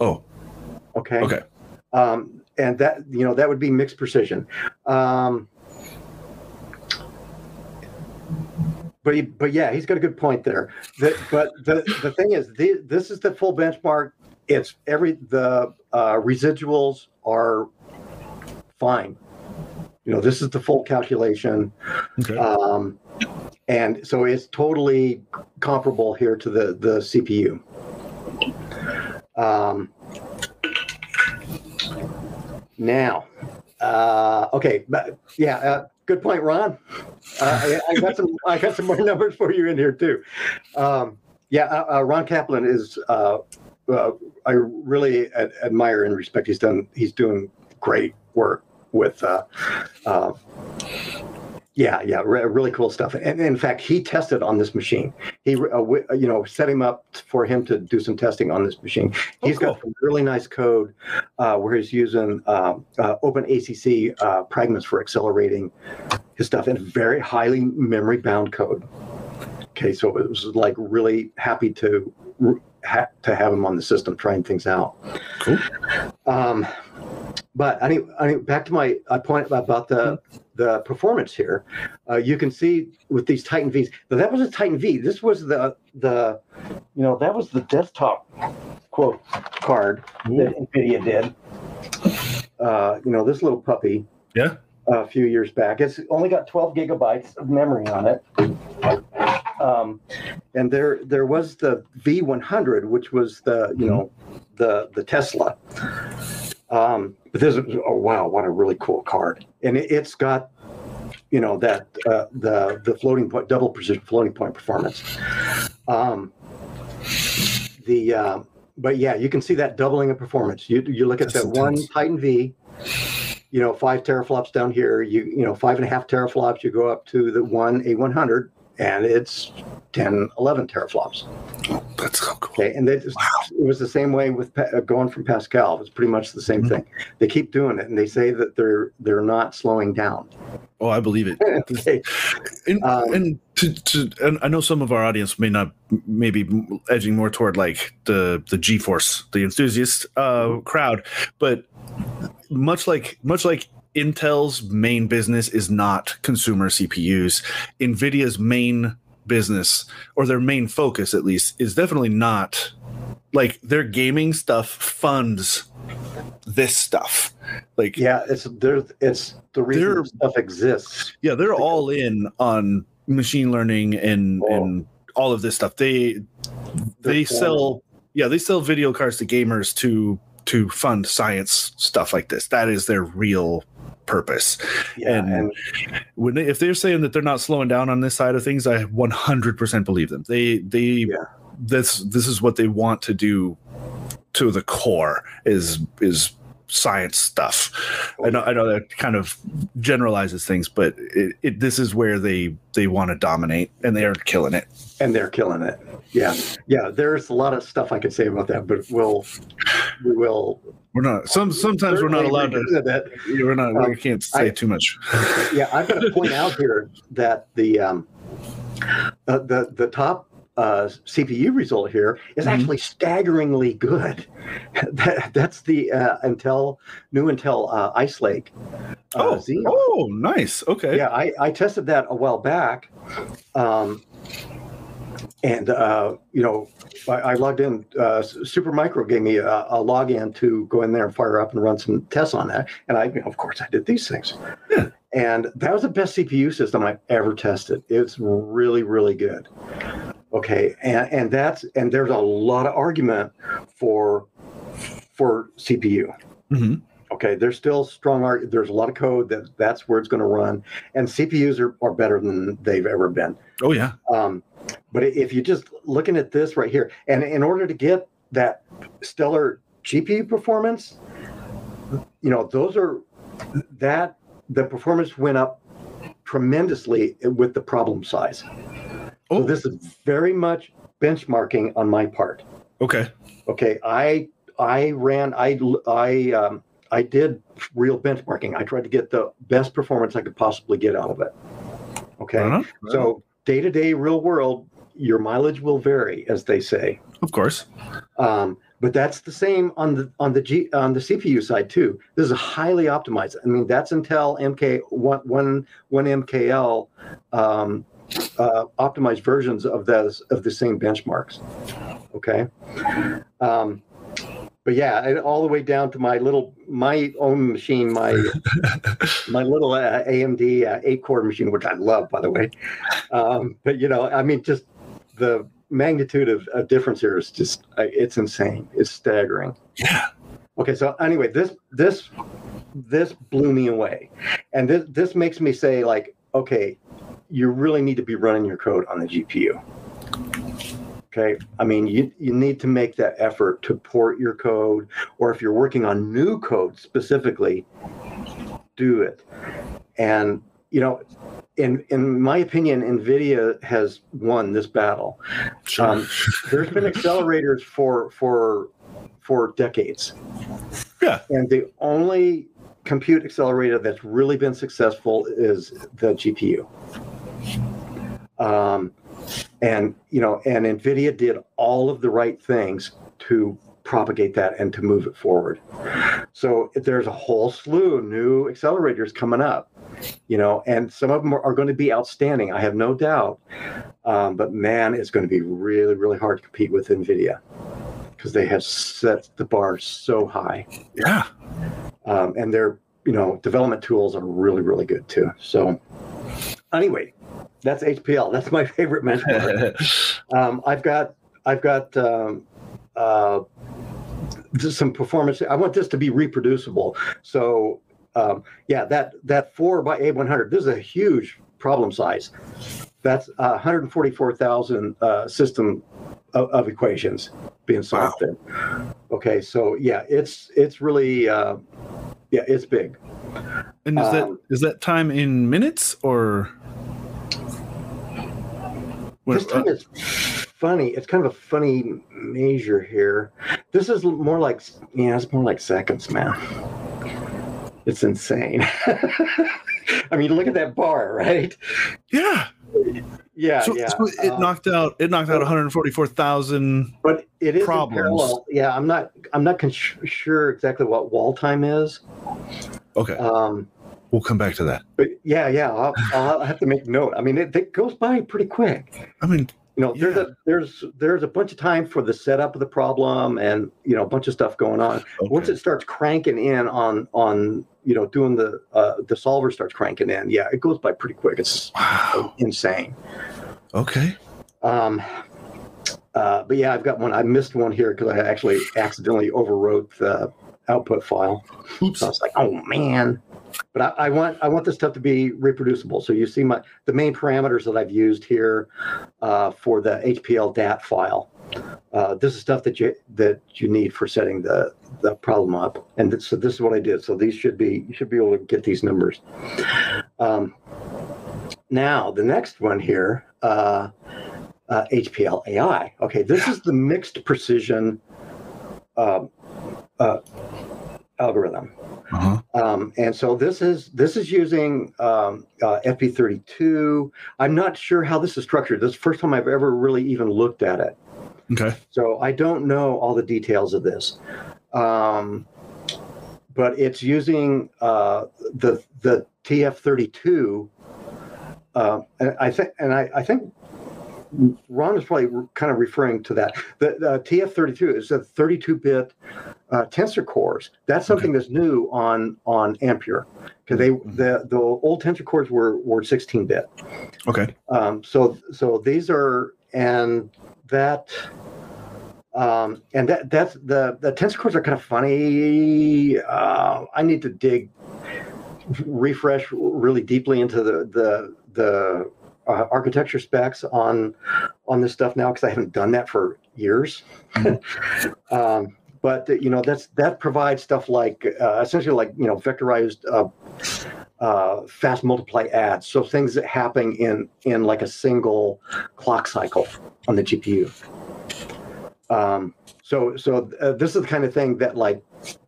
Oh. Okay. Okay. Um. And that, you know, that would be mixed precision. Um, but, he, but yeah, he's got a good point there. The, but the, the thing is, the, this is the full benchmark. It's every, the uh, residuals are fine. You know, this is the full calculation. Okay. Um, and so it's totally comparable here to the, the C P U. Um, Now, uh, okay, but yeah, uh, good point, Ron. Uh, I, I got some, I got some more numbers for you in here too. Um, yeah, uh, uh, Ron Kaplan is, uh, uh, I really ad admire and respect. He's done, he's doing great work with, uh, uh, yeah, yeah, re really cool stuff. And, and in fact, he tested on this machine. He, uh, w you know, set him up for him to do some testing on this machine. Oh, he's cool. Got some really nice code. Uh, where he's using uh, uh, OpenACC uh, pragmas for accelerating his stuff in very highly memory-bound code. Okay, so it was like really happy to ha to have him on the system trying things out. Cool. Um, but I mean, I mean, back to my uh, point about the the performance here. Uh, you can see with these Titan V's. Now that was a Titan V. This was the the you know that was the desktop. Quote card that NVIDIA did. Uh, you know, this little puppy. Yeah. A few years back, it's only got twelve gigabytes of memory on it. Um, and there, there was the V one hundred, which was the you know, the the Tesla. Um, but this is oh wow, what a really cool card, and it, it's got you know that uh, the the floating point double precision floating point performance. Um, the uh, but yeah, you can see that doubling of performance. You you look at that one Titan V, you know, five teraflops down here. You you know, five and a half teraflops. You go up to the one A one hundred, and it's ten, eleven teraflops. Oh, that's so cool. Okay, and they just, wow. It was the same way with uh, going from Pascal. It was pretty much the same mm-hmm. thing. They keep doing it, and they say that they're they're not slowing down. Oh, I believe it. Okay. And, um, and to, to and I know some of our audience may not maybe edging more toward like the the GeForce, the enthusiast uh, crowd, but much like much like. Intel's main business is not consumer C P Us. NVIDIA's main business, or their main focus at least, is definitely not like their gaming stuff funds this stuff. Like yeah, it's there. It's the reason stuff exists. Yeah, they're all in on machine learning and oh. and all of this stuff. They they're they sell yeah they sell video cards to gamers to to fund science stuff like this. That is their real purpose. Yeah, and, and when they, if they're saying that they're not slowing down on this side of things, I one hundred percent believe them. They they yeah. this this is what they want to do to the core is is science stuff. I know I know that kind of generalizes things, but it, it this is where they they want to dominate, and they are killing it. And they're killing it. Yeah, yeah. There's a lot of stuff I could say about that, but we'll we will. We're not. Some sometimes we're not allowed to. We're not. Um, we can't say I, too much. Yeah, I've got to point out here that the um, uh, the the top. Uh, C P U result here is mm-hmm. actually staggeringly good. that, that's the uh, Intel new Intel uh, Ice Lake. Uh, oh, Xeon. Oh, nice. Okay. Yeah, I, I tested that a while back, um, and uh, you know, I, I logged in. Uh, Supermicro gave me a, a login to go in there and fire up and run some tests on that, and I, you know, of course, I did these things. Yeah. And that was the best C P U system I've ever tested. It's really, really good. Okay, and, and that's and there's a lot of argument for for C P U. Mm-hmm. Okay, there's still strong arg- there's a lot of code that that's where it's going to run, and C P Us are, are better than they've ever been. Oh yeah. Um, but if you're just looking at this right here, and in order to get that stellar G P U performance, you know those are that the performance went up tremendously with the problem size. So this is very much benchmarking on my part. Okay. Okay. I I ran I I um, I did real benchmarking. I tried to get the best performance I could possibly get out of it. Okay. Uh-huh. So day to day, real world, your mileage will vary, as they say. Of course. Um, but that's the same on the on the G on the C P U side too. This is highly optimized. I mean, that's Intel M K one one one M K L. Um, Uh, optimized versions of those of the same benchmarks. Okay, um, but yeah, all the way down to my little my own machine, my my little uh, A M D uh, eight core machine, which I love, by the way. Um, but you know, I mean, just the magnitude of, of difference here is just uh, it's insane. It's staggering. Yeah. Okay, so anyway, this this this blew me away, and this this makes me say like, okay. You really need to be running your code on the G P U. Okay, I mean, you, you need to make that effort to port your code, or if you're working on new code specifically, do it. And, you know, in in my opinion, NVIDIA has won this battle. Um, there's been accelerators for, for, for decades. Yeah. And the only compute accelerator that's really been successful is the G P U. Um, and, you know, and NVIDIA did all of the right things to propagate that and to move it forward. So there's a whole slew of new accelerators coming up, you know, and some of them are, are going to be outstanding. I have no doubt. Um, but man, it's going to be really, really hard to compete with NVIDIA because they have set the bar so high. Yeah. Um, and their, you know, development tools are really, really good too. So anyway, that's H P L. That's my favorite mentor. um, I've got, I've got um, uh, just some performance. I want this to be reproducible. So um, yeah, that that four by A one hundred. This is a huge problem size. That's uh, one hundred forty-four thousand uh, system of, of equations being solved wow. there. Okay, so yeah, it's it's really uh, yeah, it's big. And is um, that is that time in minutes or? What, this time uh, is funny. It's kind of a funny measure here. This is more like yeah, it's more like seconds, man. It's insane. I mean, look at that bar, right? Yeah. Yeah, so, yeah. So it um, knocked out. It knocked out one hundred forty-four thousand. But it is problems. In parallel. Yeah, I'm not. I'm not con- sure exactly what wall time is. Okay. Um, we'll come back to that. But yeah, yeah. I'll, I'll have to make note. I mean, it, it goes by pretty quick. I mean, you know, yeah. there's a there's there's a bunch of time for the setup of the problem, and you know, a bunch of stuff going on. Okay. Once it starts cranking in on on. you know, doing the, uh, the solver starts cranking in. Yeah, it goes by pretty quick. It's wow. insane. Okay. Um, uh, but yeah, I've got one. I missed one here because I actually accidentally overwrote the output file. Oops. So I was like, oh man. But I, I want I want this stuff to be reproducible. So you see my the main parameters that I've used here uh, for the H P L D A T file. Uh, this is stuff that you that you need for setting the, the problem up, and th- so this is what I did. So these should be you should be able to get these numbers. Um, now the next one here, uh, uh, H P L A I. Okay, this is the mixed precision uh, uh, algorithm, uh-huh. um, and so this is this is using um, uh, F P thirty-two. I'm not sure how this is structured. This is the first time I've ever really even looked at it. Okay. So I don't know all the details of this, um, but it's using uh, the the T F thirty-two. Uh, and I think, and I, I think Ron is probably re- kind of referring to that. The, the T F thirty-two is a thirty-two bit uh, tensor cores. That's something okay. that's new on on Ampere, because they mm-hmm. the the old tensor cores were were sixteen bit. Okay. Um, so so these are and. That um, and that that's the the tensor cores are kind of funny. Uh, I need to dig refresh really deeply into the the the uh, architecture specs on on this stuff now, because I haven't done that for years. Mm-hmm. um, but you know that's that provides stuff like uh, essentially like you know vectorized uh, uh, fast multiply adds, so things that happen in in like a single clock cycle on the G P U. Um, so so uh, this is the kind of thing that like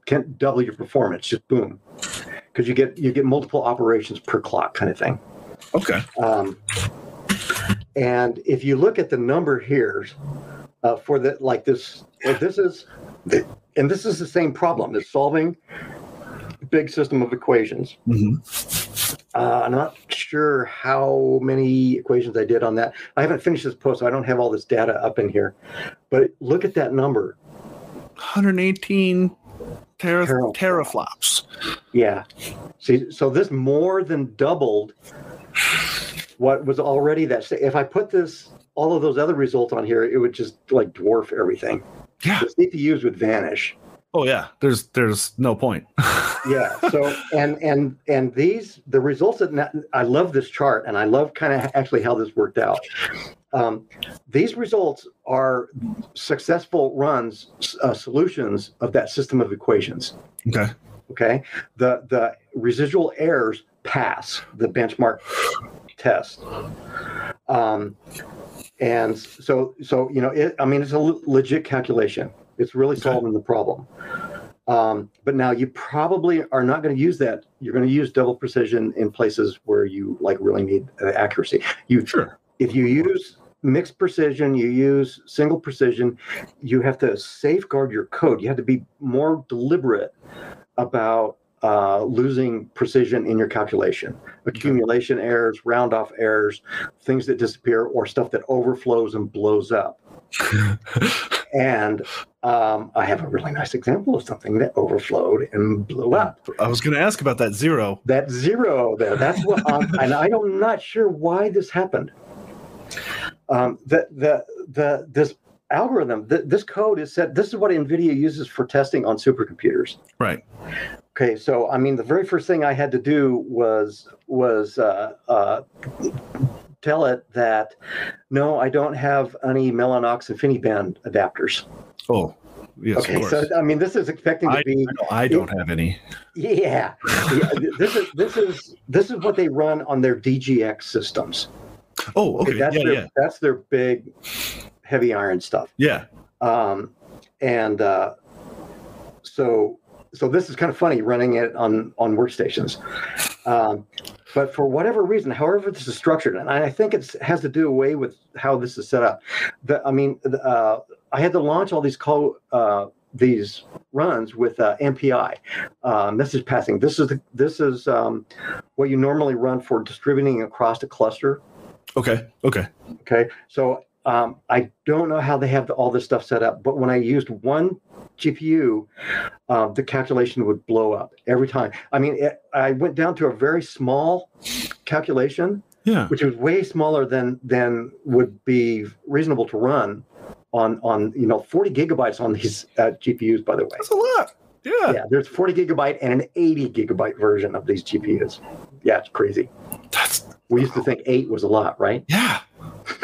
can double your performance, just boom, because you get you get multiple operations per clock kind of thing. Okay. Um, and if you look at the number here uh, for the like this, this is and this is the same problem. It's solving a big system of equations. Mm-hmm. Uh, I'm not sure how many equations I did on that. I haven't finished this post, so I don't have all this data up in here. But look at that number. one hundred eighteen tera- teraflops. teraflops. Yeah. See, so this more than doubled what was already that. If I put this, all of those other results on here, it would just like dwarf everything. Yeah. The C P Us would vanish. Oh yeah, there's there's no point. yeah. So and and and these the results that I love this chart, and I love kind of actually how this worked out. Um, these results are successful runs uh, solutions of that system of equations. Okay. Okay. The the residual errors pass the benchmark test. Um, and so so you know it, I mean it's a l- legit calculation. It's really solving the problem. Um, but now you probably are not going to use that. You're going to use double precision in places where you like really need uh, accuracy. You, sure. If you use mixed precision, you use single precision, you have to safeguard your code. You have to be more deliberate about uh, losing precision in your calculation. Accumulation okay. errors, round-off errors, things that disappear, or stuff that overflows and blows up. And um, I have a really nice example of something that overflowed and blew up. I was going to ask about that zero. That zero there. That's what. I'm, and I'm not sure why this happened. Um, the the the this algorithm, the, this code is set. This is what NVIDIA uses for testing on supercomputers. Right. Okay. So I mean, the very first thing I had to do was was. Uh, uh, tell it that, no, I don't have any Mellanox InfiniBand adapters. Oh, yes, okay, of course. So, I mean, this is expecting to I, be... I don't it, have any. Yeah. yeah this, is, this, is, this is what they run on their D G X systems. Oh, okay. That's, yeah, their, yeah. that's their big, heavy iron stuff. Yeah. Um, and uh, so... So this is kind of funny running it on, on workstations. Um, but for whatever reason, however this is structured, and I think it has to do away with how this is set up. The, I mean, the, uh, I had to launch all these call uh, these runs with uh, M P I, uh, message passing. This is, the, this is um, what you normally run for distributing across the cluster. Okay, okay. Okay, so um, I don't know how they have all this stuff set up, but when I used one G P U, uh, the calculation would blow up every time. I mean, it, I went down to a very small calculation, yeah. which was way smaller than than would be reasonable to run on on you know forty gigabytes on these uh, G P Us. By the way, that's a lot. Yeah, yeah. There's forty gigabyte and an eighty gigabyte version of these G P Us. Yeah, it's crazy. That's we used to think eight was a lot, right? Yeah.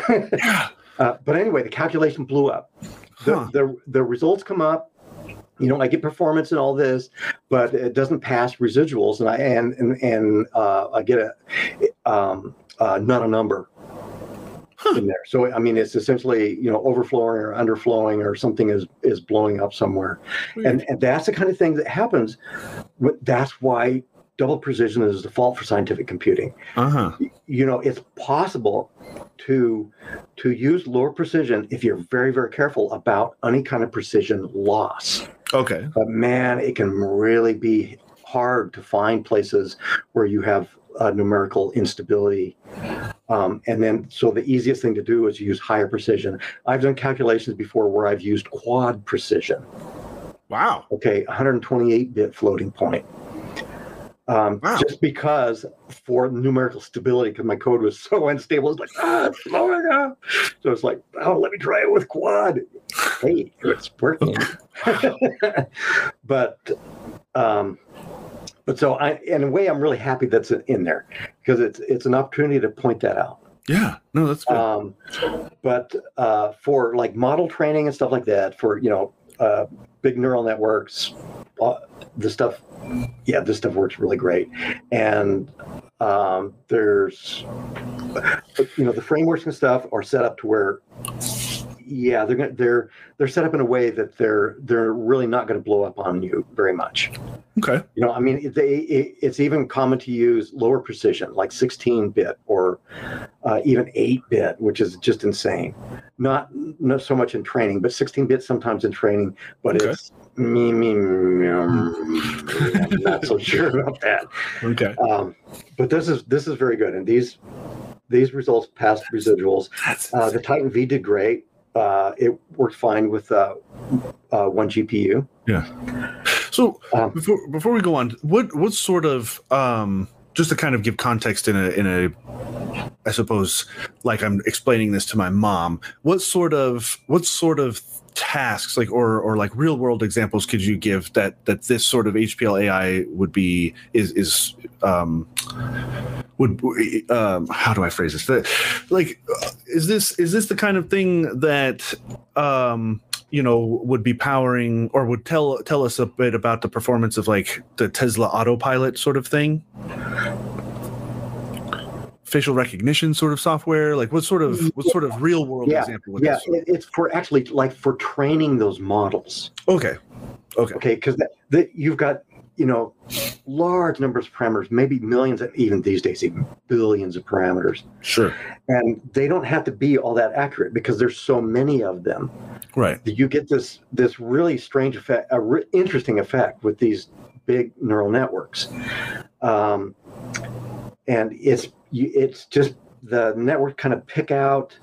yeah. Uh, but anyway, the calculation blew up. The huh. the the results come up. You know, I get performance and all this, but it doesn't pass residuals, and I and and, and uh, I get a um, uh, not a number huh. in there. So I mean, it's essentially you know overflowing or underflowing or something is is blowing up somewhere, Weird. and and that's the kind of thing that happens. That's why double precision is the default for scientific computing. Uh-huh. You know, it's possible to to use lower precision if you're very, very careful about any kind of precision loss. Okay. But man, it can really be hard to find places where you have uh, numerical instability. Um, and then, so the easiest thing to do is use higher precision. I've done calculations before where I've used quad precision. Wow. Okay, one twenty-eight bit floating point. Um, wow. Just because for numerical stability, because my code was so unstable, it's like, ah, it's blowing up. So it's like, oh, let me try it with quad. Hey, it's working. but, um, but so I, in a way, I'm really happy that's in there because it's it's an opportunity to point that out. Yeah, no, that's good. Um, but uh, for like model training and stuff like that, for you know. Uh, big neural networks, uh, the stuff, yeah, this stuff works really great. And um, there's, you know, the frameworks and stuff are set up to where, yeah, they're gonna, they're they're set up in a way that they're they're really not going to blow up on you very much. Okay. You know, I mean, they it, it's even common to use lower precision, like sixteen bit or uh, even eight bit, which is just insane. Not not so much in training, but sixteen bit sometimes in training, but okay. it's me, me, me, I'm not so sure about that. Okay. Um, but this is this is very good, and these these results passed residuals. That's uh, the Titan V did great. Uh, it worked fine with uh, uh, one G P U. Yeah. So um, before before we go on, what what sort of um, just to kind of give context in a in a I suppose like I'm explaining this to my mom, what sort of what sort of tasks like or or like real world examples could you give that that this sort of H P L A I would be is is um, would um, how do I phrase this? The, like is this is this the kind of thing that um, you know, would be powering or would tell tell us a bit about the performance of like the Tesla autopilot sort of thing? Facial recognition sort of software? Like what sort of what sort of real world yeah. example would yeah. this? Yeah, it's for actually like for training those models. Okay. Okay. Okay, because that, that you've got you know, large numbers of parameters, maybe millions, and even these days, even billions of parameters. Sure. And they don't have to be all that accurate because there's so many of them. Right. You get this this really strange effect, a re- interesting effect with these big neural networks. Um, and it's it's just the network kind of pick out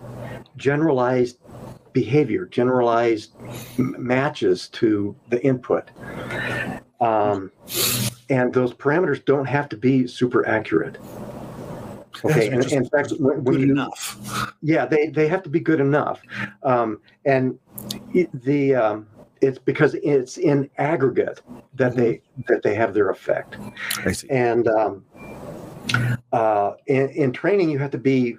generalized behavior, generalized m- matches to the input. Um, and those parameters don't have to be super accurate. Okay, and in fact, when good you, enough. Yeah, they, they have to be good enough. Um, and it, the um, it's because it's in aggregate that mm-hmm. they that they have their effect. I see. And um, uh, in, in training, you have to be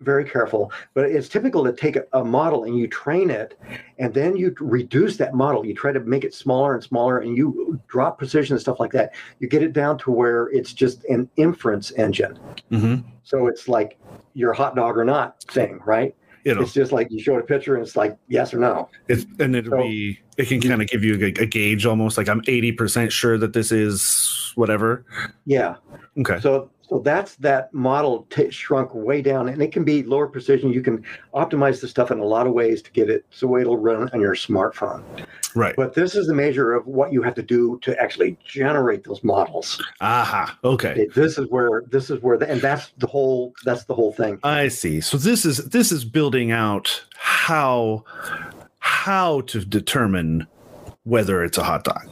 very careful, but it's typical to take a model and you train it, and then you reduce that model. You try to make it smaller and smaller, and you drop precision and stuff like that. You get it down to where it's just an inference engine. Mm-hmm. So it's like your hot dog or not thing, right? It'll, it's just like you show it a picture, and it's like yes or no. It's, and it'll so, be it can kind of give you a, a gauge almost, like I'm eighty percent sure that this is whatever. Yeah. Okay. So. So that's that model t- shrunk way down, and it can be lower precision. You can optimize the stuff in a lot of ways to get it so it'll run on your smartphone. Right. But this is the measure of what you have to do to actually generate those models. Aha. Okay. This is where this is where the, and that's the whole that's the whole thing. I see. So this is this is building out how how to determine whether it's a hot dog.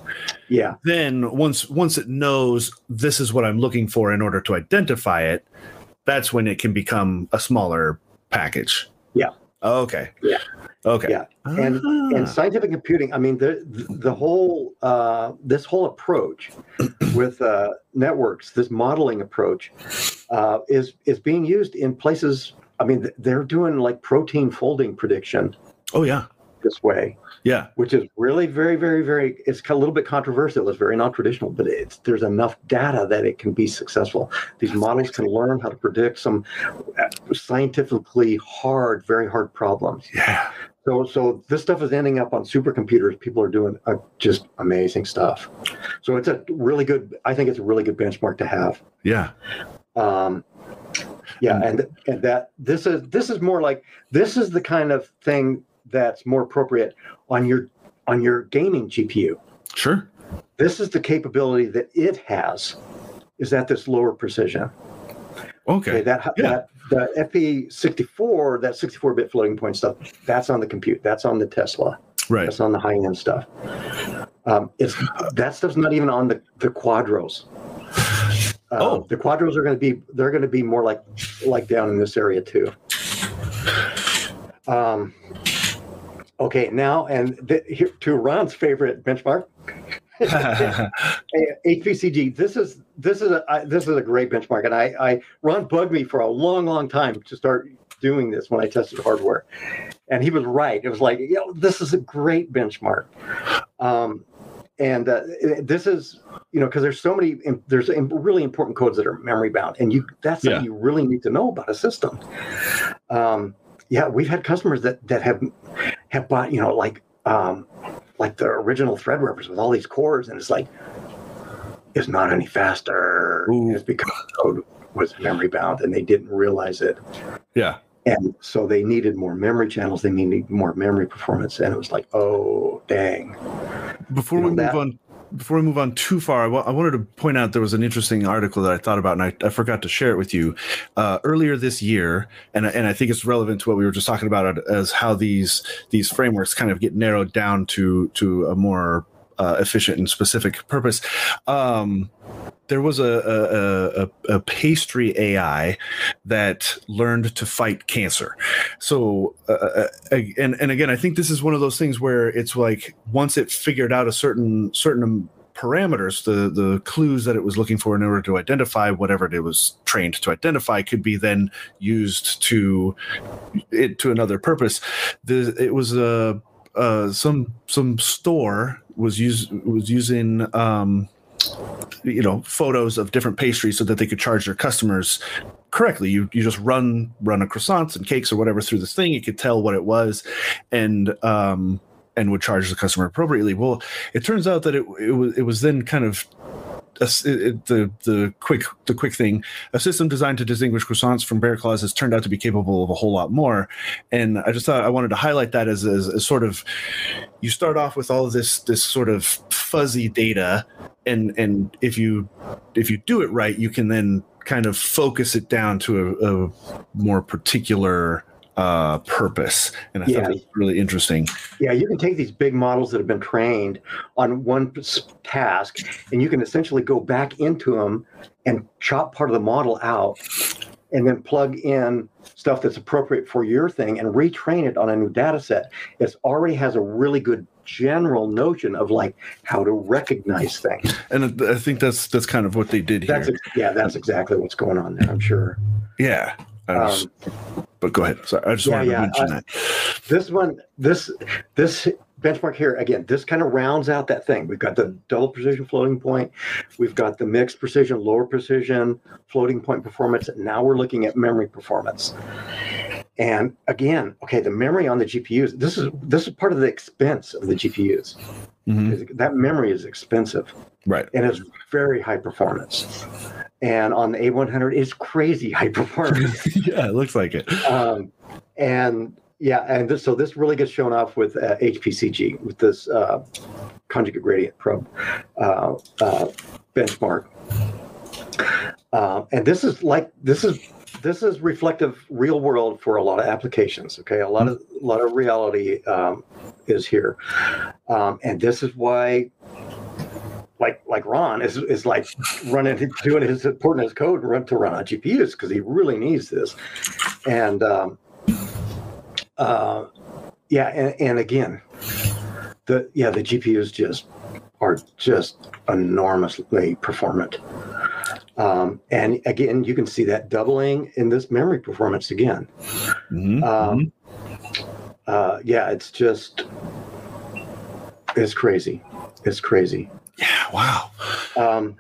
Yeah. Then once once it knows this is what I'm looking for in order to identify it, that's when it can become a smaller package. Yeah. Okay. Yeah. Okay. Yeah. Ah. And and scientific computing, I mean, the the whole uh, this whole approach with uh, networks, this modeling approach, uh, is is being used in places. I mean, they're doing like protein folding prediction. Oh yeah. This way. Yeah. Which is really very, very, very, it's a little bit controversial. It's very non-traditional, but it's, there's enough data that it can be successful. These That's models amazing. Can learn how to predict some scientifically hard, very hard problems. Yeah. So so this stuff is ending up on supercomputers. People are doing uh, just amazing stuff. So it's a really good, I think it's a really good benchmark to have. Yeah. Um, yeah. And, and that, this is, this is more like, this is the kind of thing that's more appropriate on your on your gaming G P U. Sure. This is the capability that it has, is at this lower precision. Okay. okay that, yeah. that that the F P sixty-four, that sixty-four bit floating point stuff, that's on the compute. That's on the Tesla. Right. That's on the high end stuff. Um, it's that stuff's not even on the the Quadros. Uh, oh. The Quadros are going to be they're going to be more like like down in this area too. Um. Okay, now, and the, here, to Ron's favorite benchmark, H P C G. This is this is a I, this is a great benchmark, and I, I Ron bugged me for a long, long time to start doing this when I tested hardware, and he was right. It was like, you know, this is a great benchmark, um, and uh, this is you know because there's so many there's really important codes that are memory bound, and you that's yeah. what you really need to know about a system. Um, Yeah, we've had customers that, that have have bought, you know, like um, like the original Threadrippers with all these cores, and it's like it's not any faster. Ooh. It's because the code was memory bound, and they didn't realize it. Yeah, and so they needed more memory channels. They needed more memory performance, and it was like, oh, dang. Before you know, we that, move on. Before we move on too far, I, w- I wanted to point out there was an interesting article that I thought about, and I, I forgot to share it with you uh, earlier this year. And, and I think it's relevant to what we were just talking about as how these these frameworks kind of get narrowed down to, to a more uh, efficient and specific purpose. Um, there was a, a, a, a pastry A I that learned to fight cancer. So, uh, and, and again, I think this is one of those things where it's like once it figured out a certain certain parameters, the, the clues that it was looking for in order to identify whatever it was trained to identify could be then used to it to another purpose. The, it was a uh, some some store was use, was using. Um, you know, photos of different pastries so that they could charge their customers correctly. You you just run run a croissants and cakes or whatever through this thing. It could tell what it was, and um and would charge the customer appropriately. Well, it turns out that it it was it was then kind of a, it, the the quick the quick thing. A system designed to distinguish croissants from bear claws has turned out to be capable of a whole lot more. And I just thought I wanted to highlight that as as, as sort of you start off with all of this this sort of fuzzy data. And and if you if you do it right, you can then kind of focus it down to a, a more particular uh, purpose. And I yeah. thought that was really interesting. Yeah, you can take these big models that have been trained on one task, and you can essentially go back into them and chop part of the model out, and then plug in stuff that's appropriate for your thing and retrain it on a new data set. It already has a really good general notion of like how to recognize things. And I think that's that's kind of what they did here. That's, yeah, that's exactly what's going on there, I'm sure. Yeah. I was, um, but go ahead. Sorry, I just yeah, wanted to yeah. mention uh, that. This one, this this benchmark here, again, this kind of rounds out that thing. We've got the double precision floating point. We've got the mixed precision, lower precision, floating point performance. Now we're looking at memory performance. And again, okay, the memory on the G P Us, this is this is part of the expense of the G P Us. Mm-hmm. That memory is expensive. Right. And it's very high performance. And on the A one hundred, it's crazy high performance. Yeah, it looks like it. Um, and yeah, and this, so this really gets shown off with uh, H P C G, with this uh, conjugate gradient probe uh, uh, benchmark. Um, and this is like, this is, this is reflective real world for a lot of applications. Okay. A lot of, a lot of reality um, is here. Um, and this is why, like, like Ron is, is like running, doing his, porting his code run to run on G P Us, because he really needs this. And um, uh, yeah. And, and again, the, yeah, the G P Us just are just enormously performant. Um, and again, you can see that doubling in this memory performance again. Mm-hmm. Um, uh, yeah, it's just, it's crazy. It's crazy. Yeah. Wow. Um,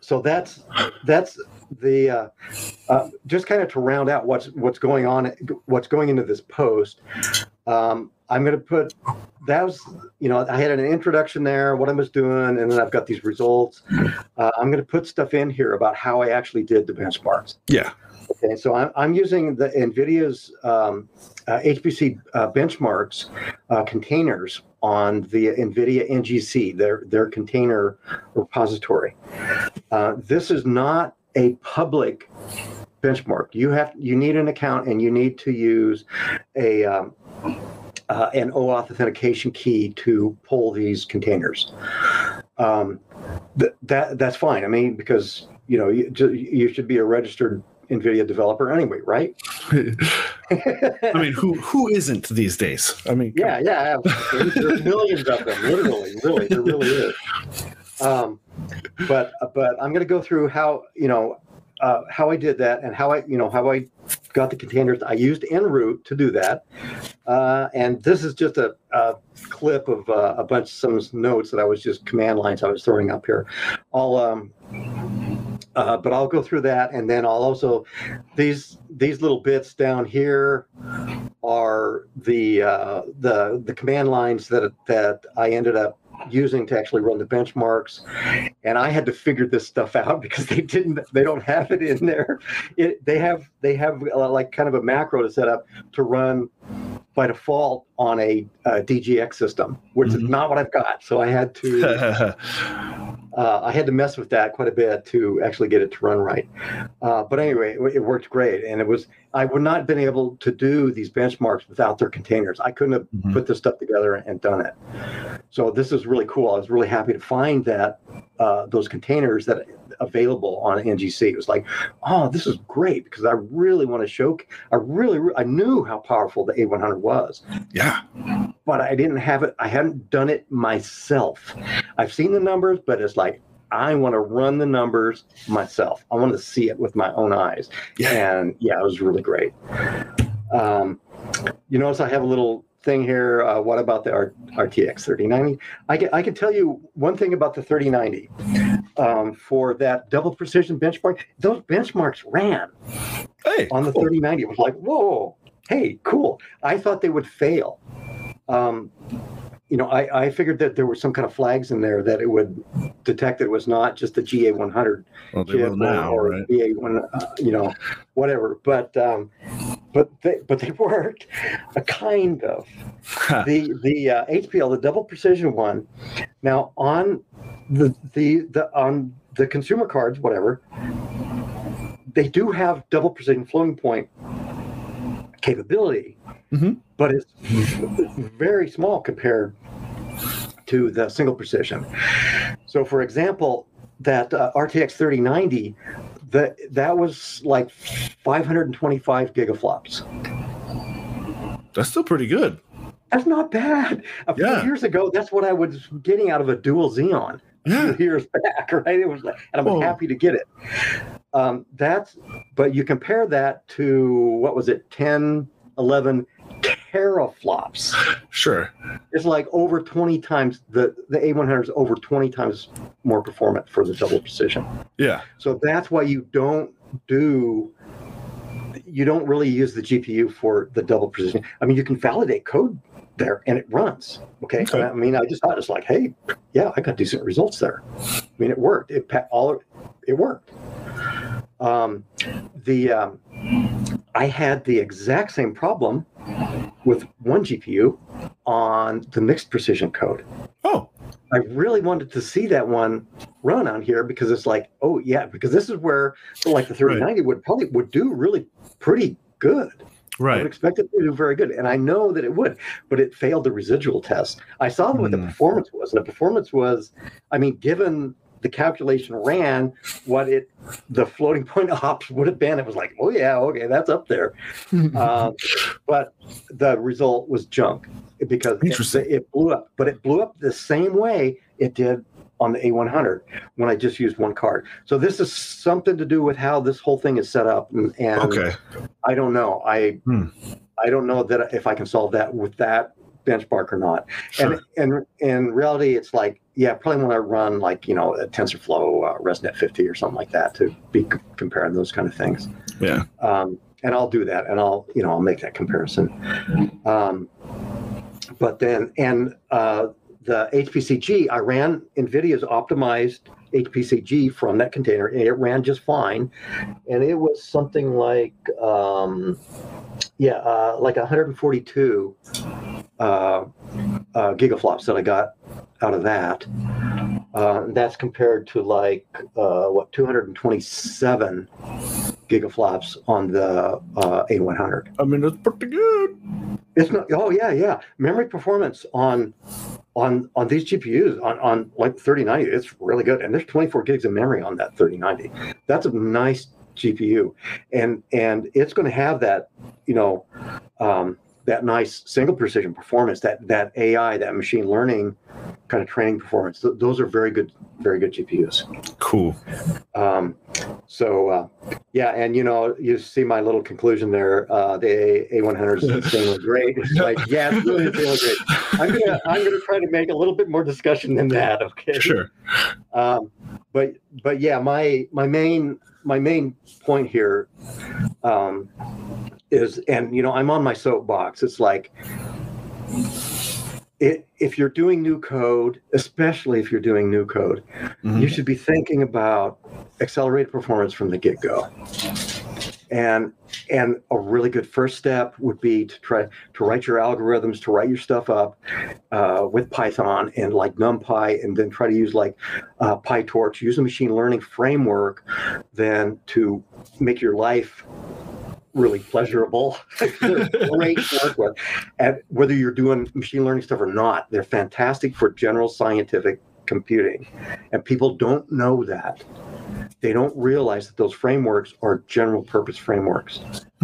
so that's, that's the, uh, uh, just kind of to round out what's, what's going on, what's going into this post. Um, I'm going to put, that was, you know, I had an introduction there, what I was doing, and then I've got these results. Uh, I'm going to put stuff in here about how I actually did the benchmarks. Yeah. Okay, so I'm, I'm using the NVIDIA's um, uh, H P C uh, benchmarks uh, containers on the NVIDIA N G C, their, their container repository. Uh, this is not a public benchmark. You have, you need an account, and you need to use a... Um, Uh, an OAuth authentication key to pull these containers. Um, th that that's fine. I mean, because you know you, you should be a registered NVIDIA developer anyway, right? I mean, who who isn't these days? I mean, yeah, yeah, there's, there's millions of them. Literally, really, there really is. Um, but but I'm going to go through how you know uh, how I did that and how I you know how I. got the containers. I used Enroot to do that. Uh, and this is just a, a clip of uh, a bunch of some notes that I was just command lines I was throwing up here. I'll, um, uh, but I'll go through that. And then I'll also, these these little bits down here are the uh, the, the command lines that, that I ended up using to actually run the benchmarks, and I had to figure this stuff out because they didn't. They don't have it in there. It, they have they have like kind of a macro to set up to run by default on a, a D G X system, which mm-hmm. is not what I've got. So I had to uh, I had to mess with that quite a bit to actually get it to run right. Uh, but anyway, it, it worked great, and it was I would not have been able to do these benchmarks without their containers. I couldn't have mm-hmm. put this stuff together and done it. So this is really cool. I was really happy to find that uh, those containers that are available on N G C. It was like, oh, this is great because I really want to show. I really, re I knew how powerful the A one hundred was. Yeah, but I didn't have it. I hadn't done it myself. I've seen the numbers, but it's like I want to run the numbers myself. I want to see it with my own eyes. Yeah. And yeah, it was really great. Um, you notice I have a little thing here. Uh, what about the R T X thirty ninety? I can, I can tell you one thing about the thirty ninety. Um, for that double precision benchmark, those benchmarks ran hey, on the cool. thirty ninety. It was like, whoa, hey, cool. I thought they would fail. Um, you know, I, I figured that there were some kind of flags in there that it would detect that it was not just the G A one hundred well, they will now, or right? B A one, uh, you know, whatever. But um, but they but they worked, a kind of the the uh, H P L, the double precision one. Now on the the the on the consumer cards, whatever, they do have double precision floating point capability. Mm-hmm. But it's very small compared to the single precision. So, for example, that uh, R T X thirty ninety, that that was like five hundred twenty-five gigaflops. That's still pretty good. That's not bad. A yeah. few years ago, that's what I was getting out of a dual Xeon. Yeah. Years back, right? It was, like, and I'm Whoa. happy to get it. Um, that's, but you compare that to, what was it, ten, eleven teraflops. Sure. It's like over twenty times, the, the A one hundred is over twenty times more performant for the double precision. Yeah. So that's why you don't do, you don't really use the G P U for the double precision. I mean, you can validate code there and it runs. Okay. okay. I mean, I just thought it's like, hey, yeah, I got decent results there. I mean, it worked. It all it worked. Um, the um, I had the exact same problem with one G P U on the mixed precision code. Oh, I really wanted to see that one run on here because it's like, oh yeah, because this is where like the thirty ninety right. would probably would do really pretty good. Right. I would expect it to do very good. And I know that it would, but it failed the residual test. I saw what mm. the performance was. And the performance was, I mean, given the calculation ran, what it the floating point ops would have been, it was like, oh yeah, okay, that's up there. um, but the result was junk because it, it blew up. But it blew up the same way it did on the A one hundred when I just used one card. So this is something to do with how this whole thing is set up. And, and okay. I don't know. I hmm. I don't know that if I can solve that with that benchmark or not. Sure. And and in reality, it's like, yeah, probably want to run like, you know, a TensorFlow uh, ResNet fifty or something like that to be c comparing those kind of things. Yeah. Um, and I'll do that and I'll, you know, I'll make that comparison. Um, but then, and uh, the H P C G, I ran NVIDIA's optimized H P C G from that container, and it ran just fine. And it was something like, um, yeah, uh, like one hundred forty-two uh, uh, gigaflops that I got out of that. Uh, that's compared to like, uh, what, two hundred twenty-seven gigaflops on the uh, A one hundred. I mean, that's pretty good. It's not, oh yeah, yeah. Memory performance on on on these G P Us on, on like thirty ninety, it's really good. And there's twenty-four gigs of memory on that thirty ninety. That's a nice G P U. And and it's going to have that, you know, um, that nice single precision performance, that that A I, that machine learning kind of training performance. Th those are very good, very good G P Us. Cool. Um, so uh, yeah, and you know, you see my little conclusion there. Uh, the A one hundred is feeling great. It's like, yeah, it's really feeling great. I'm gonna I'm gonna try to make a little bit more discussion than that. Okay. Sure. Um, but but yeah, my my main my main point here. Um, Is, and you know, I'm on my soapbox. It's like, it, if you're doing new code, especially if you're doing new code, mm-hmm. you should be thinking about accelerated performance from the get-go. And and a really good first step would be to try to write your algorithms, to write your stuff up uh, with Python and like NumPy, and then try to use like uh, PyTorch, use a machine learning framework, then to make your life really pleasurable. They're great to work with. And whether you're doing machine learning stuff or not, they're fantastic for general scientific computing. And people don't know that. They don't realize that those frameworks are general purpose frameworks.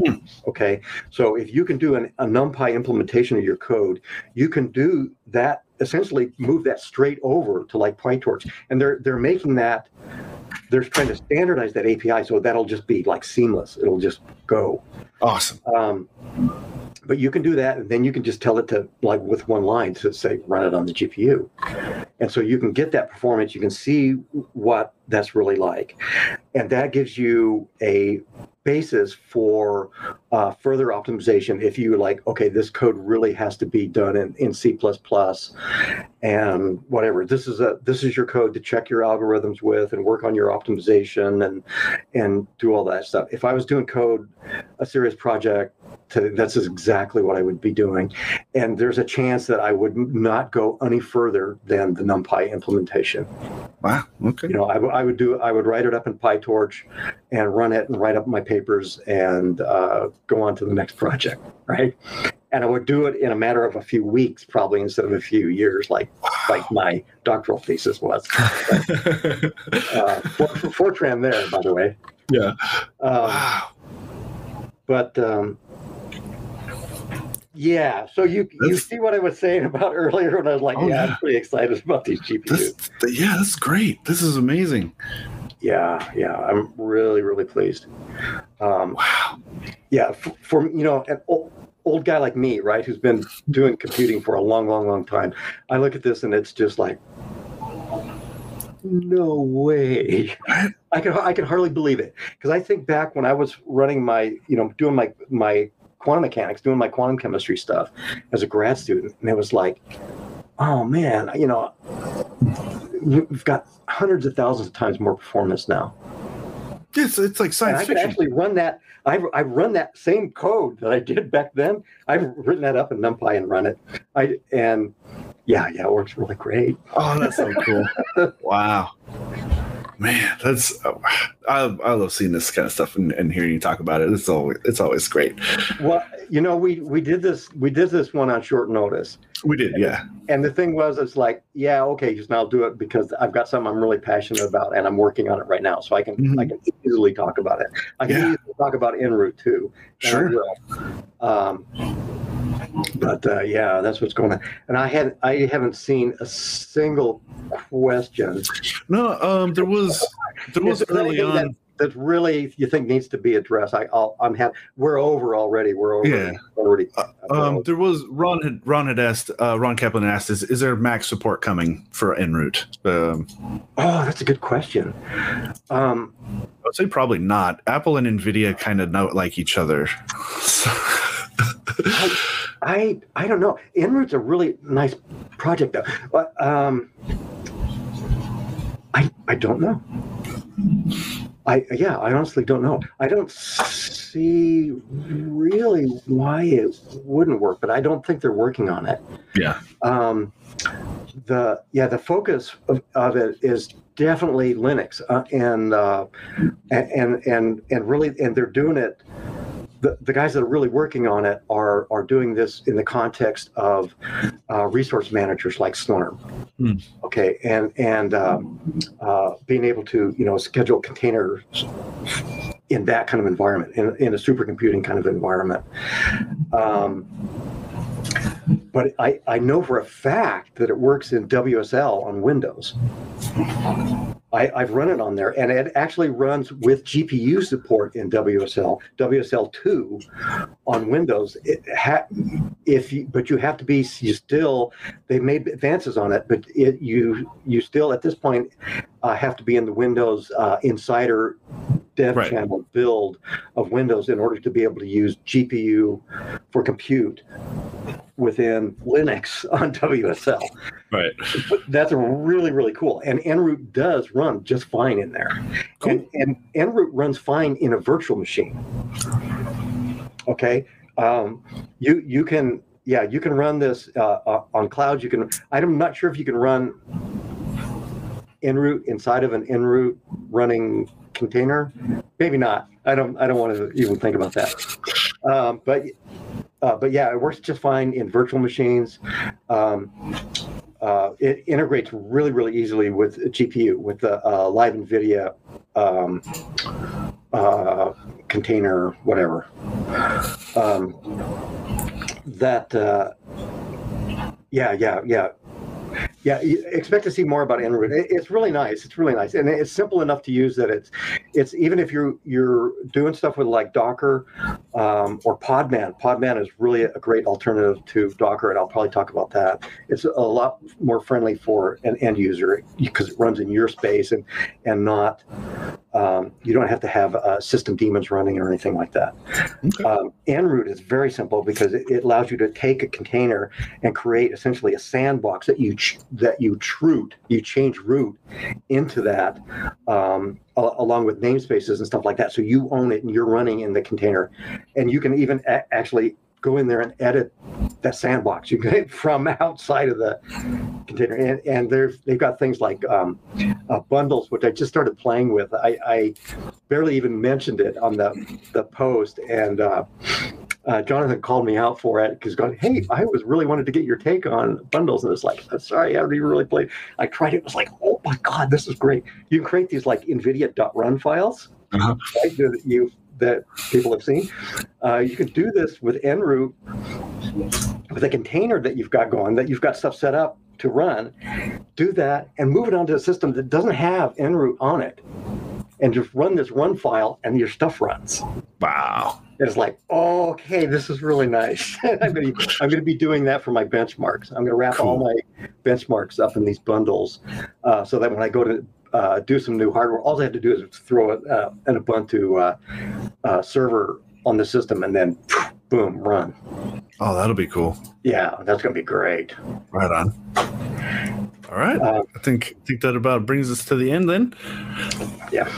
Hmm. Okay. So if you can do an, a NumPy implementation of your code, you can do that, essentially move that straight over to like PyTorch. And they're, they're making that, they're trying to standardize that A P I, so that'll just be like seamless. It'll just go. Awesome. Um, but you can do that, and then you can just tell it to, like, with one line to say, run it on the G P U. And so you can get that performance. You can see what that's really like. And that gives you a basis for uh, further optimization if you like, okay, this code really has to be done in, in C plus plus and whatever. This is a this is your code to check your algorithms with and work on your optimization and and do all that stuff. If I was doing code, a serious project, to, that's exactly what I would be doing. And there's a chance that I would not go any further than the NumPy implementation. Wow, okay. You know, I, I would do, I would write it up in PyTorch and run it and write up my papers and uh, go on to the next project, right? And I would do it in a matter of a few weeks, probably, instead of a few years, like wow. like my doctoral thesis was. But, uh, for, for Fortran there, by the way. Yeah. Um, wow. But um, yeah, so you that's, you see what I was saying about earlier when I was like, oh, yeah, yeah, I'm pretty excited about these G P Us. That's, yeah, that's great. This is amazing. Yeah, yeah, I'm really, really pleased. Um, wow. Yeah, for, for you know, an old, old guy like me, right, who's been doing computing for a long, long, long time, I look at this and it's just like, no way. I can I can hardly believe it, because I think back when I was running my, you know, doing my my quantum mechanics, doing my quantum chemistry stuff as a grad student, and it was like, oh man, you know, we've got hundreds of thousands of times more performance now. It's it's like science fiction. I could actually run that. I've I've run that same code that I did back then. I've written that up in NumPy and run it. I and yeah, yeah, it works really great. Oh, that's so cool! Wow, man, that's oh, I I love seeing this kind of stuff and, and hearing you talk about it. It's always it's always great. Well, you know, we we did this we did this one on short notice. We did, and, yeah. And the thing was, it's like, yeah, okay, just now I'll do it because I've got something I'm really passionate about, and I'm working on it right now, so I can mm-hmm. I can easily talk about it. I can yeah. easily talk about Enroot too. Sure. Um, but uh, yeah, that's what's going on. And I had I haven't seen a single question. No, um, there was there was early on. That, that really you think needs to be addressed. I, I'll, I'm happy. We're over already. We're over yeah. already. Um, there was Ron had Ron had asked uh, Ron Kaplan asked is is there Mac support coming for Enroot? Um, oh, that's a good question. Um, I would say probably not. Apple and NVIDIA kind of not like each other. So. I, I I don't know. Enroot's a really nice project though. But, um, I I don't know. I yeah, I honestly don't know. I don't see really why it wouldn't work, but I don't think they're working on it. Yeah. Um, the yeah, the focus of, of it is definitely Linux, uh, and, uh, and and and and really, and they're doing it. The, the guys that are really working on it are are doing this in the context of uh, resource managers like Slurm, mm. okay, and and um, uh, being able to you know schedule containers in that kind of environment, in in a supercomputing kind of environment. Um, but I, I know for a fact that it works in W S L on Windows. I, I've run it on there, and it actually runs with G P U support in W S L, W S L two on Windows. It ha- if you, but you have to be, you still, they've made advances on it, but it, you you still at this point uh, have to be in the Windows uh, Insider Dev right. channel build of Windows in order to be able to use G P U for compute within Linux on W S L. Right. But that's really, really cool. And Enroot does run just fine in there. Cool. And, and Enroot runs fine in a virtual machine. Okay. Um, you you can, yeah, you can run this uh, uh, on cloud. You can, I'm not sure if you can run Enroot inside of an Enroot running container. Maybe not. I don't, I don't want to even think about that. Um, but Uh, but yeah, it works just fine in virtual machines. Um, uh, it integrates really, really easily with G P U, with the uh, live NVIDIA um, uh, container, whatever. Um, that, uh, yeah, yeah, yeah. Yeah, you expect to see more about Enroot. It's really nice. It's really nice, and it's simple enough to use that it's, it's even if you're you're doing stuff with like Docker um, or Podman. Podman is really a great alternative to Docker, and I'll probably talk about that. It's a lot more friendly for an end user because it runs in your space and and not um, you don't have to have uh, system daemons running or anything like that. Okay. Um, Enroot is very simple because it, it allows you to take a container and create essentially a sandbox that you ch- that you root, you change root into that um, a- along with namespaces and stuff like that. So you own it and you're running in the container, and you can even a- actually go in there and edit that sandbox. You can from outside of the container, and, and they've they've got things like um, uh, bundles, which I just started playing with. I, I barely even mentioned it on the the post, and uh, uh, Jonathan called me out for it because going, hey, I was really wanted to get your take on bundles, and it's like, I'm sorry, I haven't even really played. I tried it. It was like, oh my god, this is great. You can create these like NVIDIA.run files. Uh-huh. Right? You, you that people have seen. Uh, you can do this with Enroot, with a container that you've got going, that you've got stuff set up to run, do that, and move it onto a system that doesn't have Enroot on it. and just run this one file, and your stuff runs. Wow. It's like, oh, okay, this is really nice. I'm going to be doing that for my benchmarks. I'm going to wrap cool. all my benchmarks up in these bundles uh, so that when I go to uh, do some new hardware, all I have to do is throw a, uh, an Ubuntu uh, uh, server on the system and then boom, run. Oh, that'll be cool. Yeah, that's going to be great. Right on. All right. Um, I think I think that about brings us to the end then. Yeah.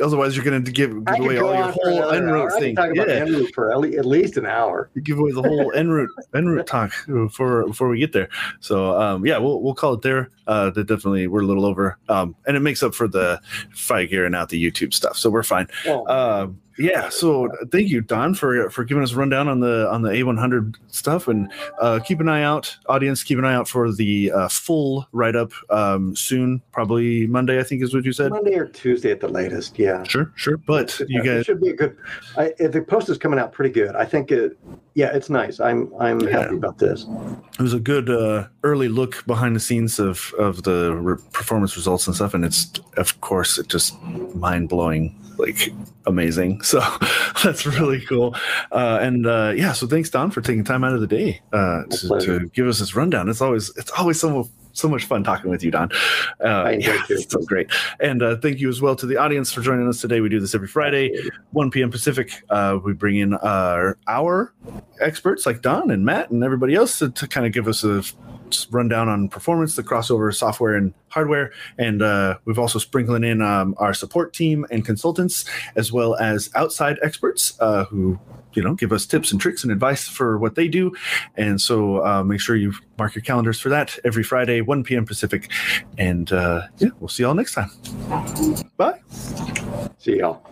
Otherwise, you're going to give, give away all your whole Enroot thing. I can talk yeah. about Enroot for at least an hour. You give away the whole Enroot Enroot talk before before we get there. So um, yeah, we'll we'll call it there. Uh, that definitely we're a little over, um, and it makes up for the five gear and out the YouTube stuff. So we're fine. Well, uh, yeah. So thank you, Don, for for giving us a rundown on the on the A one hundred stuff, and uh, keep an eye out, audience. Keep an eye out for the uh, full write up um, soon, probably Monday. I think is what you said. Monday or Tuesday. At the latest, yeah. Sure, sure. But you guys it should be a good. I, the post is coming out pretty good. I think it. Yeah, it's nice. I'm I'm yeah. happy about this. It was a good uh, early look behind the scenes of of the re- performance results and stuff, and it's of course it just mind blowing, like amazing. So that's really cool. Uh, and uh, yeah, so thanks Don for taking time out of the day uh, to, to give us this rundown. It's always it's always so. So much fun talking with you, Don. Uh, yeah, it's so great. And uh, thank you as well to the audience for joining us today. We do this every Friday, one p.m. Pacific. Uh, we bring in our, our experts like Don and Matt and everybody else to, to kind of give us a rundown on performance, the crossover software and hardware. And uh, we've also sprinkling in um, our support team and consultants, as well as outside experts uh, who, you know, give us tips and tricks and advice for what they do. And so uh, make sure you mark your calendars for that every Friday, one p.m. Pacific. And uh, yeah, we'll see y'all next time. Bye. See y'all.